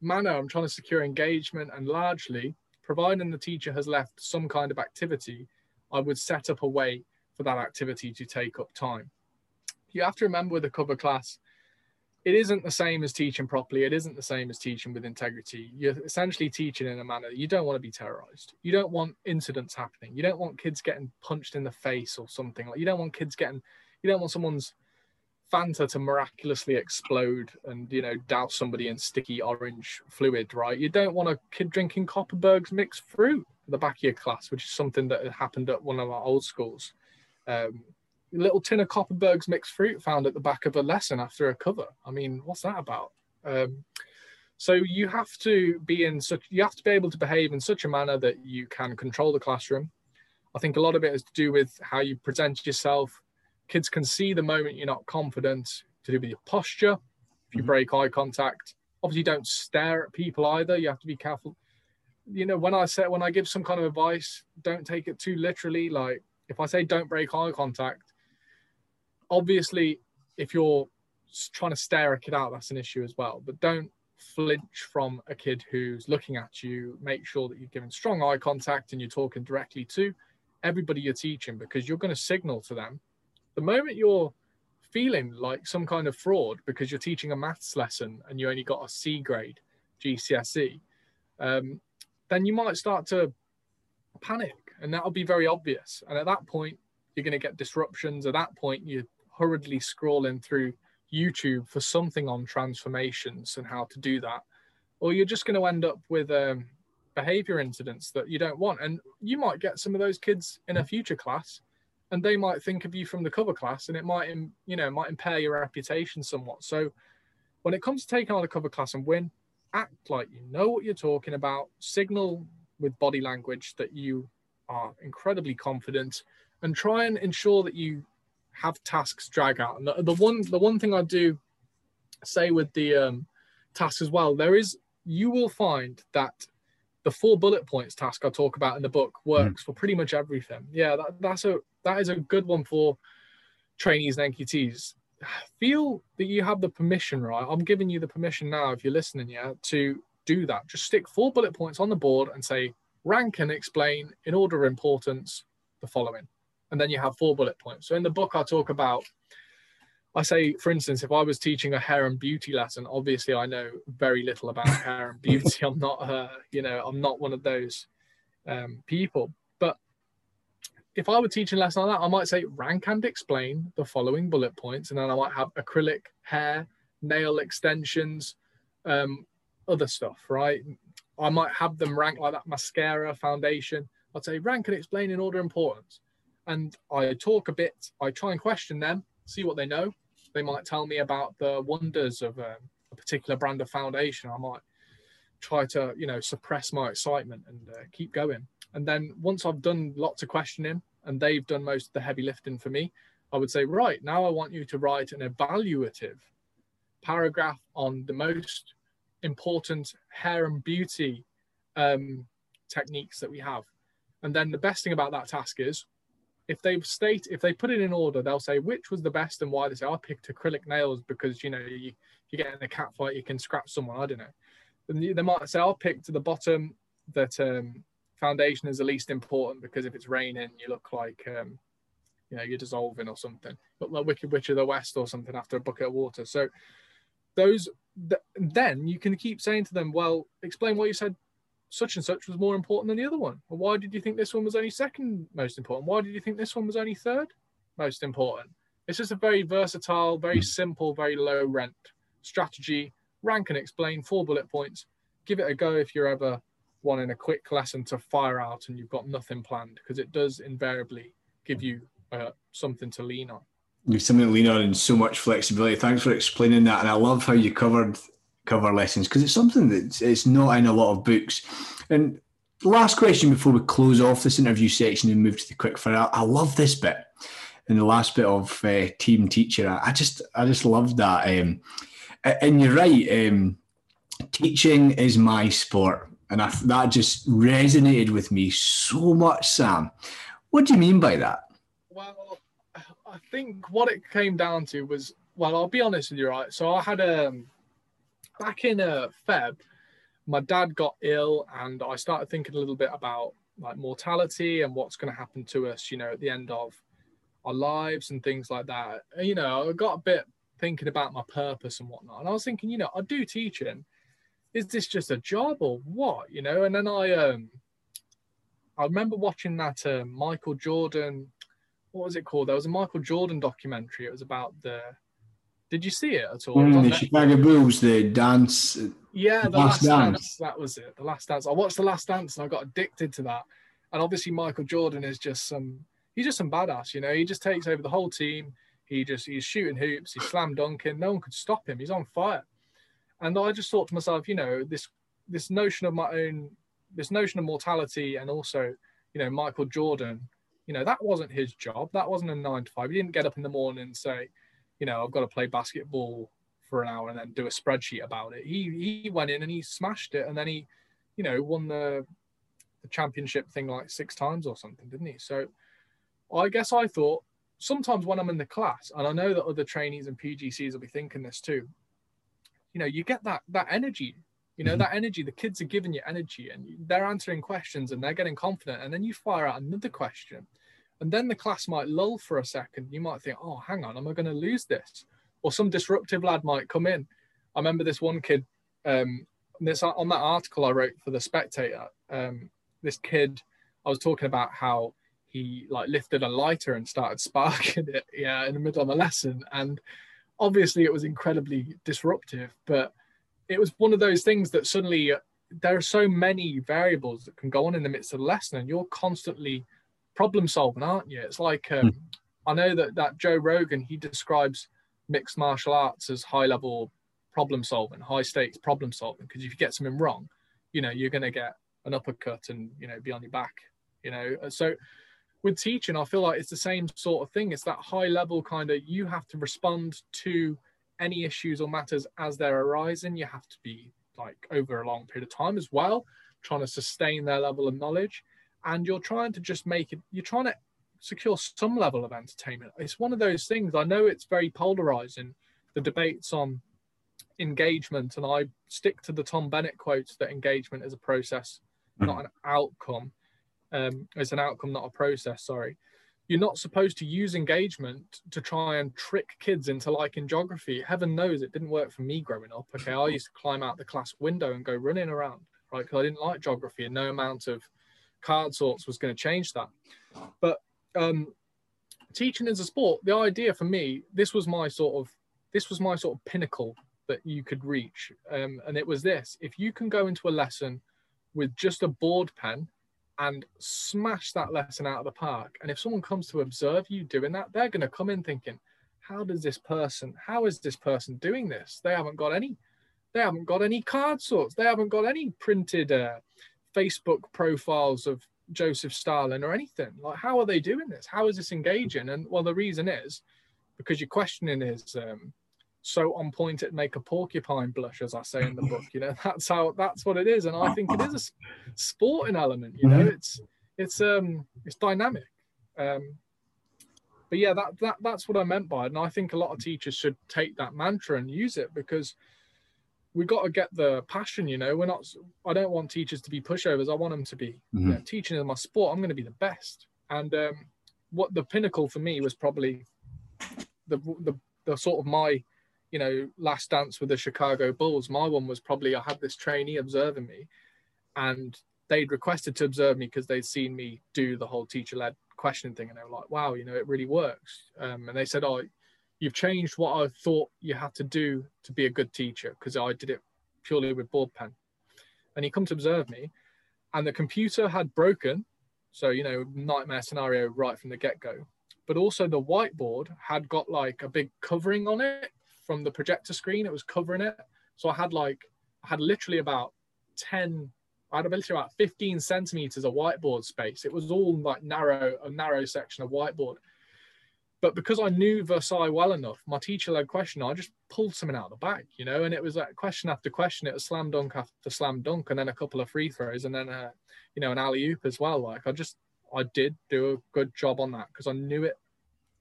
manner. I'm trying to secure engagement, and largely, providing the teacher has left some kind of activity, I would set up a way for that activity to take up time. You have to remember with a cover class, it isn't the same as teaching properly. It isn't the same as teaching with integrity. You're essentially teaching in a manner that you don't want to be terrorized. You don't want incidents happening. You don't want kids getting punched in the face or something. Like, you don't want kids getting, you don't want someone's Fanta to miraculously explode and, you know, douse somebody in sticky orange fluid, right? You don't want a kid drinking Copperberg's mixed fruit at the back of your class, which is something that happened at one of our old schools. Um, little tin of Copperberg's mixed fruit found at the back of a lesson after a cover. I mean, what's that about? Um, so you have to be in such, you have to be able to behave in such a manner that you can control the classroom. I think a lot of it is to do with how you present yourself. Kids can see the moment you're not confident, to do with your posture. If you mm-hmm. break eye contact, obviously don't stare at people either. You have to be careful. You know, when I say, when I give some kind of advice, don't take it too literally. Like if I say don't break eye contact, obviously if you're trying to stare a kid out, that's an issue as well, but don't flinch from a kid who's looking at you. Make sure that you're giving strong eye contact and you're talking directly to everybody you're teaching, because you're going to signal to them. The moment you're feeling like some kind of fraud because you're teaching a maths lesson and you only got a C grade G C S E, um, then you might start to panic, and that'll be very obvious. And at that point, you're going to get disruptions. At that point, you're hurriedly scrolling through YouTube for something on transformations and how to do that, or you're just going to end up with um, behavior incidents that you don't want. And you might get some of those kids in a future class, and they might think of you from the cover class, and it might, you know, might impair your reputation somewhat. So when it comes to taking on a cover class and win, act like you know what you're talking about, signal with body language that you are incredibly confident, and try and ensure that you have tasks drag out. And the, the one the one thing I do say with the um, tasks as well, there is, you will find that the four bullet points task I talk about in the book works mm. for pretty much everything. Yeah, that, that's a, that is a good one for trainees and N Q Ts. Feel that you have the permission, right? I'm giving you the permission now, if you're listening, yeah, to do that. Just stick four bullet points on the board and say, rank and explain in order of importance the following. And then you have four bullet points. So in the book, I talk about, I say, for instance, if I was teaching a hair and beauty lesson, obviously I know very little about hair and beauty. I'm not, uh, you know, I'm not one of those um, people. But if I were teaching a lesson like that, I might say rank and explain the following bullet points. And then I might have acrylic, hair, nail extensions, um, other stuff, right? I might have them rank like that, mascara, foundation. I'd say rank and explain in order of importance. And I talk a bit, I try and question them, see what they know. They might tell me about the wonders of a, a particular brand of foundation. I might try to, you know, suppress my excitement and uh, keep going. And then once I've done lots of questioning and they've done most of the heavy lifting for me, I would say, right, now I want you to write an evaluative paragraph on the most important hair and beauty um, techniques that we have. And then the best thing about that task is, if they state, if they put it in order, they'll say which was the best and why. They say, I picked acrylic nails because, you know, you, if you get in a cat fight, you can scratch someone. I don't know. And they might say, I'll pick to the bottom that um, foundation is the least important because if it's raining, you look like, um, you know, you're dissolving or something. Look like Wicked Witch of the West or something after a bucket of water. So those, th then you can keep saying to them, well, explain what you said. Such and such was more important than the other one. Well, why did you think this one was only second most important? Why did you think this one was only third most important? It's just a very versatile, very simple, very low rent strategy. Rank and explain, four bullet points. Give it a go if you're ever wanting a quick lesson to fire out and you've got nothing planned, because it does invariably give you uh, something to lean on. You've something to lean on and so much flexibility. Thanks for explaining that. And I love how you covered cover lessons, because it's something that it's not in a lot of books. And last question before we close off this interview section and move to the quick fire. I love this bit and the last bit of uh, team teacher. I just I just love that. Um, and you're right. Um, teaching is my sport, and I, that just resonated with me so much, Sam. What do you mean by that? Well, I think what it came down to was, well, I'll be honest with you, right? So I had a um, back in uh, Feb, my dad got ill, and I started thinking a little bit about like mortality and what's going to happen to us, you know, at the end of our lives and things like that. You know, I got a bit thinking about my purpose and whatnot. And I was thinking, you know, I do teaching. Is this just a job or what, you know? And then I, um, I remember watching that uh, Michael Jordan, what was it called? There was a Michael Jordan documentary. It was about the, did you see it at all? Mm, the Chicago Bulls, the dance. Yeah, the, the last, last dance. dance. That was it. The Last Dance. I watched The Last Dance and I got addicted to that. And obviously Michael Jordan is just some, he's just some badass, you know. He just takes over the whole team. He just, he's shooting hoops, he's slam dunking. No one could stop him. He's on fire. And I just thought to myself, you know, this, this notion of my own, this notion of mortality, and also, you know, Michael Jordan, you know, that wasn't his job. That wasn't a nine to five. He didn't get up in the morning and say, you know, I've got to play basketball for an hour and then do a spreadsheet about it. He, he went in and he smashed it. And then he, you know, won the, the championship thing like six times or something, didn't he? So I guess I thought, sometimes when I'm in the class, and I know that other trainees and P G C Es will be thinking this too, you know, you get that that energy, you know, mm-hmm. that energy, the kids are giving you energy and they're answering questions and they're getting confident. And then you fire out another question and then the class might lull for a second. You might think, oh, hang on, am I going to lose this? Or some disruptive lad might come in. I remember this one kid, um, this on that article I wrote for The Spectator, um, this kid, I was talking about how he like lifted a lighter and started sparking it, yeah, in the middle of a lesson. And obviously it was incredibly disruptive, but it was one of those things that suddenly there are so many variables that can go on in the midst of the lesson, and you're constantly problem solving, aren't you? It's like, um, I know that, that Joe Rogan, he describes mixed martial arts as high level problem solving, high stakes problem solving, because if you get something wrong, you know, you're going to get an uppercut and, you know, be on your back, you know. So with teaching, I feel like it's the same sort of thing. It's that high level kind of, you have to respond to any issues or matters as they're arising. You have to be like over a long period of time as well, trying to sustain their level of knowledge. And you're trying to just make it, you're trying to secure some level of entertainment. It's one of those things. I know it's very polarizing, the debates on engagement. And I stick to the Tom Bennett quotes that engagement is a process, not an outcome. Um, it's an outcome, not a process, sorry. You're not supposed to use engagement to try and trick kids into liking geography. Heaven knows it didn't work for me growing up. Okay, I used to climb out the class window and go running around, right, because I didn't like geography, and no amount of card sorts was going to change that. But um, teaching as a sport, the idea for me, this was my sort of, this was my sort of pinnacle that you could reach. Um, and it was this: if you can go into a lesson with just a board pen and smash that lesson out of the park, and if someone comes to observe you doing that, they're going to come in thinking, how does this person, how is this person doing this? They haven't got any, they haven't got any card sorts. They haven't got any printed uh, Facebook profiles of Joseph Stalin or anything. Like, how are they doing this? How is this engaging? And well, the reason is because your questioning is um, so on point it make a porcupine blush, as I say in the book. You know, that's how, that's what it is. And I think it is a sporting element, you know. It's it's um it's dynamic, um but yeah, that, that that's what I meant by it. And I think a lot of teachers should take that mantra and use it, because we've got to get the passion, you know. We're not, I don't want teachers to be pushovers. I want them to be, mm-hmm. you know, teaching is my sport, I'm going to be the best. And um what the pinnacle for me was probably the the, the sort of my, you know, last dance with the Chicago Bulls. My one was probably, I had this trainee observing me, and they'd requested to observe me because they'd seen me do the whole teacher-led questioning thing, and they were like, wow, you know, it really works. Um, and they said, oh, you've changed what I thought you had to do to be a good teacher, because I did it purely with board pen. And he come to observe me, and the computer had broken, so, you know, nightmare scenario right from the get-go, but also the whiteboard had got like a big covering on it from the projector screen. It was covering it. So I had like, I had literally about ten, I had literally about fifteen centimeters of whiteboard space. It was all like narrow, a narrow section of whiteboard. But because I knew Versailles well enough, my teacher-led question, I just pulled something out of the bag, you know, and it was like question after question. It was slam dunk after slam dunk, and then a couple of free throws, and then, a, you know, an alley-oop as well. Like I just, I did do a good job on that because I knew it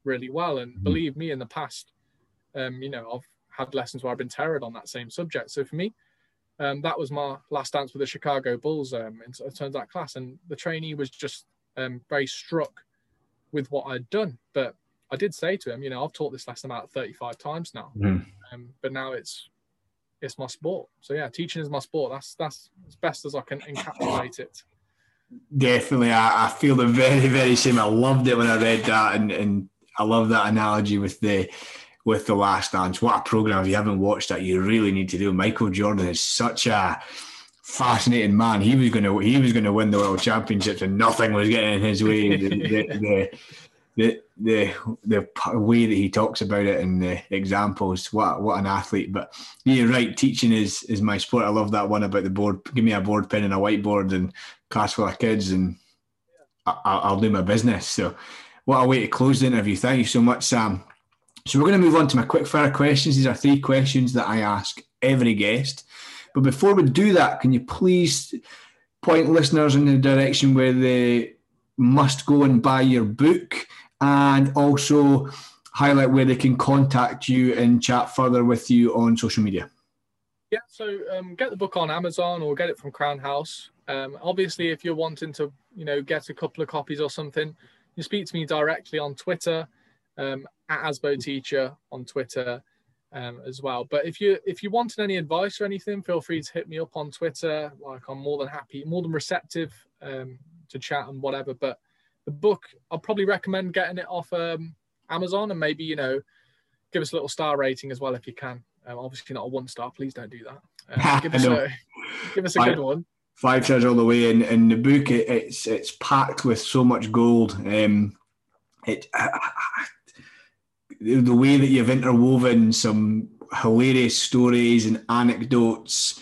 really well. And believe me, in the past, Um, you know, I've had lessons where I've been terrored on that same subject. So for me, um, that was my last dance with the Chicago Bulls um, in terms of that class. And the trainee was just um, very struck with what I'd done. But I did say to him, you know, I've taught this lesson about thirty-five times now, mm. um, but now it's it's my sport. So yeah, teaching is my sport. That's that's as best as I can encapsulate it. Definitely. I, I feel the very, very same. I loved it when I read that. And, and I love that analogy with the... with The Last Dance. What a program. If you haven't watched that, you really need to do. Michael Jordan is such a fascinating man. He was going to he was going to win the world championships, and nothing was getting in his way. The, the, the, the, the, the way that he talks about it and the examples, what what an athlete. But you're right, teaching is is my sport. I love that one about the board. Give me a board, pen, and a whiteboard, and class full of kids, and I, I'll do my business. So, what a way to close the interview. Thank you so much, Sam. So we're going to move on to my quick fire questions. These are three questions that I ask every guest. But before we do that, can you please point listeners in the direction where they must go and buy your book, and also highlight where they can contact you and chat further with you on social media? Yeah, so um, get the book on Amazon or get it from Crown House. Um, obviously, if you're wanting to, you know, get a couple of copies or something, you speak to me directly on Twitter, um, at Asbo Teacher on Twitter um, as well. But if you if you wanted any advice or anything, feel free to hit me up on Twitter. Like, I'm more than happy, more than receptive um, to chat and whatever. But the book, I'll probably recommend getting it off um, Amazon, and maybe, you know, give us a little star rating as well if you can. Um, obviously not a one star, please don't do that. Um, give, us a, give us a good one. Five stars all the way, and, and the book, it, it's it's packed with so much gold. Um, it uh, the way that you've interwoven some hilarious stories and anecdotes,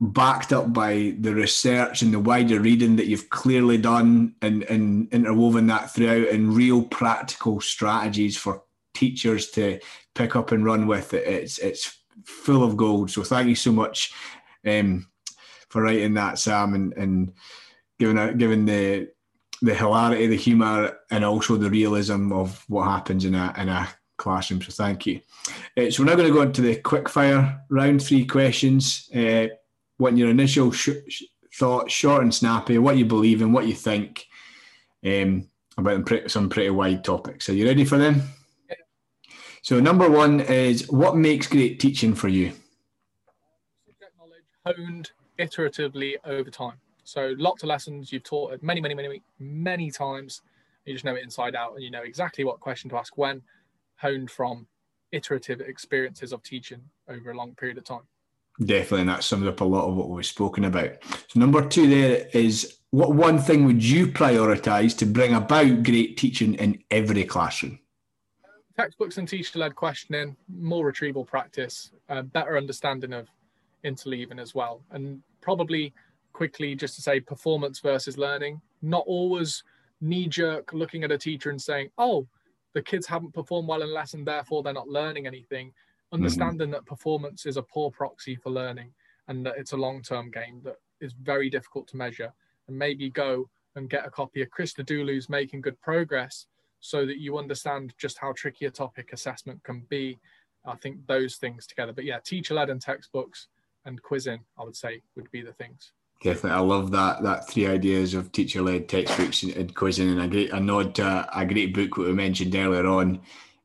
backed up by the research and the wider reading that you've clearly done, and, and interwoven that throughout, and real practical strategies for teachers to pick up and run with. It. It's it's full of gold. So thank you so much. Um, for writing that, Sam, and, and giving out, giving the the hilarity, the humour, and also the realism of what happens in a in a classroom. So thank you. Uh, so we're now going to go into the quickfire round. Three questions. Uh, what your initial sh- sh- thoughts, short and snappy, what you believe in, what you think um, about some pretty wide topics. Are you ready for them? Yeah. So number one is, what makes great teaching for you? Subject knowledge honed iteratively over time. So lots of lessons you've taught many, many, many, many times. You just know it inside out, and you know exactly what question to ask when, honed from iterative experiences of teaching over a long period of time. Definitely, and that sums up a lot of what we've spoken about. So number two there is, what one thing would you prioritise to bring about great teaching in every classroom? Textbooks and teacher-led questioning, more retrieval practice, a better understanding of interleaving as well, and probably quickly just to say performance versus learning. Not always knee-jerk looking at a teacher and saying, oh, the kids haven't performed well in lesson, therefore they're not learning anything. Understanding mm-hmm. that performance is a poor proxy for learning, and that it's a long-term game that is very difficult to measure. And maybe go and get a copy of Christodoulou's Making Good Progress so that you understand just how tricky a topic assessment can be. I think those things together. But yeah, teacher-led and textbooks and quizzing, I would say, would be the things. Definitely. I love that that three ideas of teacher-led, textbooks and, and quizzing, and a great a nod to a great book we mentioned earlier on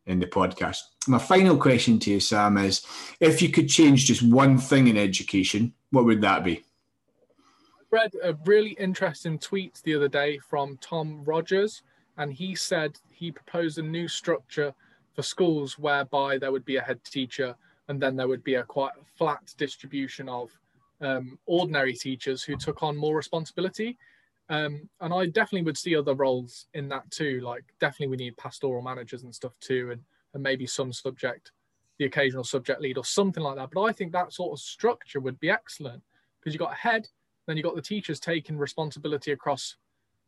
in the podcast. My final question to you, Sam, is, if you could change just one thing in education, what would that be? I read a really interesting tweet the other day from Tom Rogers, and he said he proposed a new structure for schools whereby there would be a head teacher, and then there would be a quite flat distribution of um, ordinary teachers who took on more responsibility. Um, and I definitely would see other roles in that too. Like, definitely we need pastoral managers and stuff too, and, and maybe some subject, the occasional subject lead or something like that. But I think that sort of structure would be excellent, because you've got a head, then you've got the teachers taking responsibility across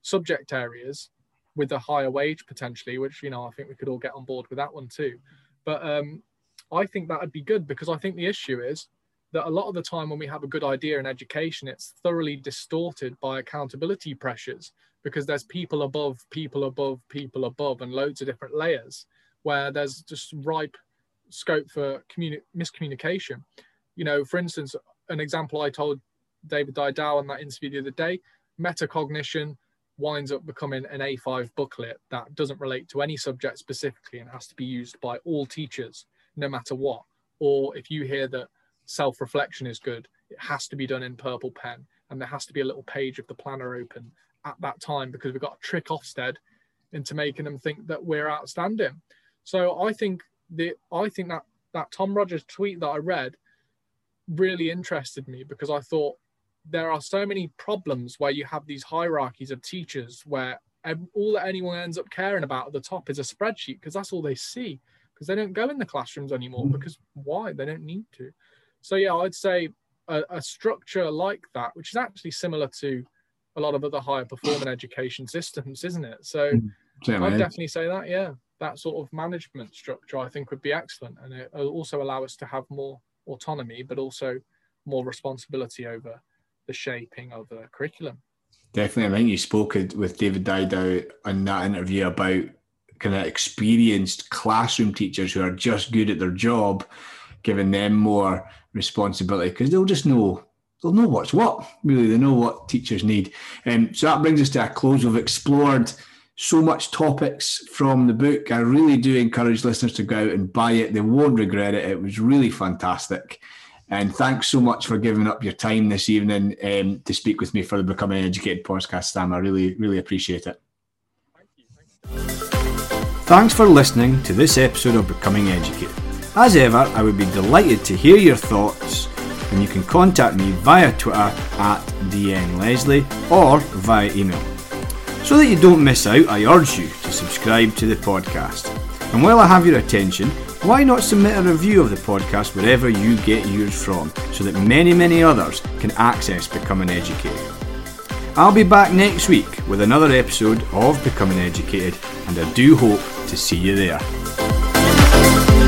subject areas with a higher wage potentially, which, you know, I think we could all get on board with that one too. But um, I think that would be good, because I think the issue is that a lot of the time when we have a good idea in education, it's thoroughly distorted by accountability pressures, because there's people above, people above, people above, and loads of different layers where there's just ripe scope for communi- miscommunication. You know, for instance, an example I told David Didau in that interview the other day, metacognition winds up becoming an A five booklet that doesn't relate to any subject specifically and has to be used by all teachers, no matter what. Or if you hear that self-reflection is good, it has to be done in purple pen, and there has to be a little page of the planner open at that time, because we've got to trick Ofsted into making them think that we're outstanding. So I think the I think that that Tom Rogers tweet that I read really interested me, because I thought there are so many problems where you have these hierarchies of teachers where all that anyone ends up caring about at the top is a spreadsheet, because that's all they see, because they don't go in the classrooms anymore, because why? They don't need to. So yeah, I'd say a, a structure like that, which is actually similar to a lot of other higher performing education systems, isn't it? So I'd definitely say that, yeah, that sort of management structure I think would be excellent, and it will also allow us to have more autonomy, but also more responsibility over the shaping of the curriculum. Definitely. I think you spoke with David Didau in that interview about kind of experienced classroom teachers who are just good at their job, giving them more responsibility, because they'll just know, they'll know what's what, really. They know what teachers need. And um, so that brings us to a close. We've explored so much topics from the book. I really do encourage listeners to go out and buy it. They won't regret it. It was really fantastic. And thanks so much for giving up your time this evening um, to speak with me for the Becoming Educated podcast, Sam. I really, really appreciate it. Thank you. Thanks. Thanks for listening to this episode of Becoming Educated. As ever, I would be delighted to hear your thoughts, and you can contact me via Twitter at D N Leslie or via email. So that you don't miss out, I urge you to subscribe to the podcast. And while I have your attention, why not submit a review of the podcast wherever you get yours from, so that many, many others can access Becoming Educated. I'll be back next week with another episode of Becoming Educated, and I do hope to see you there.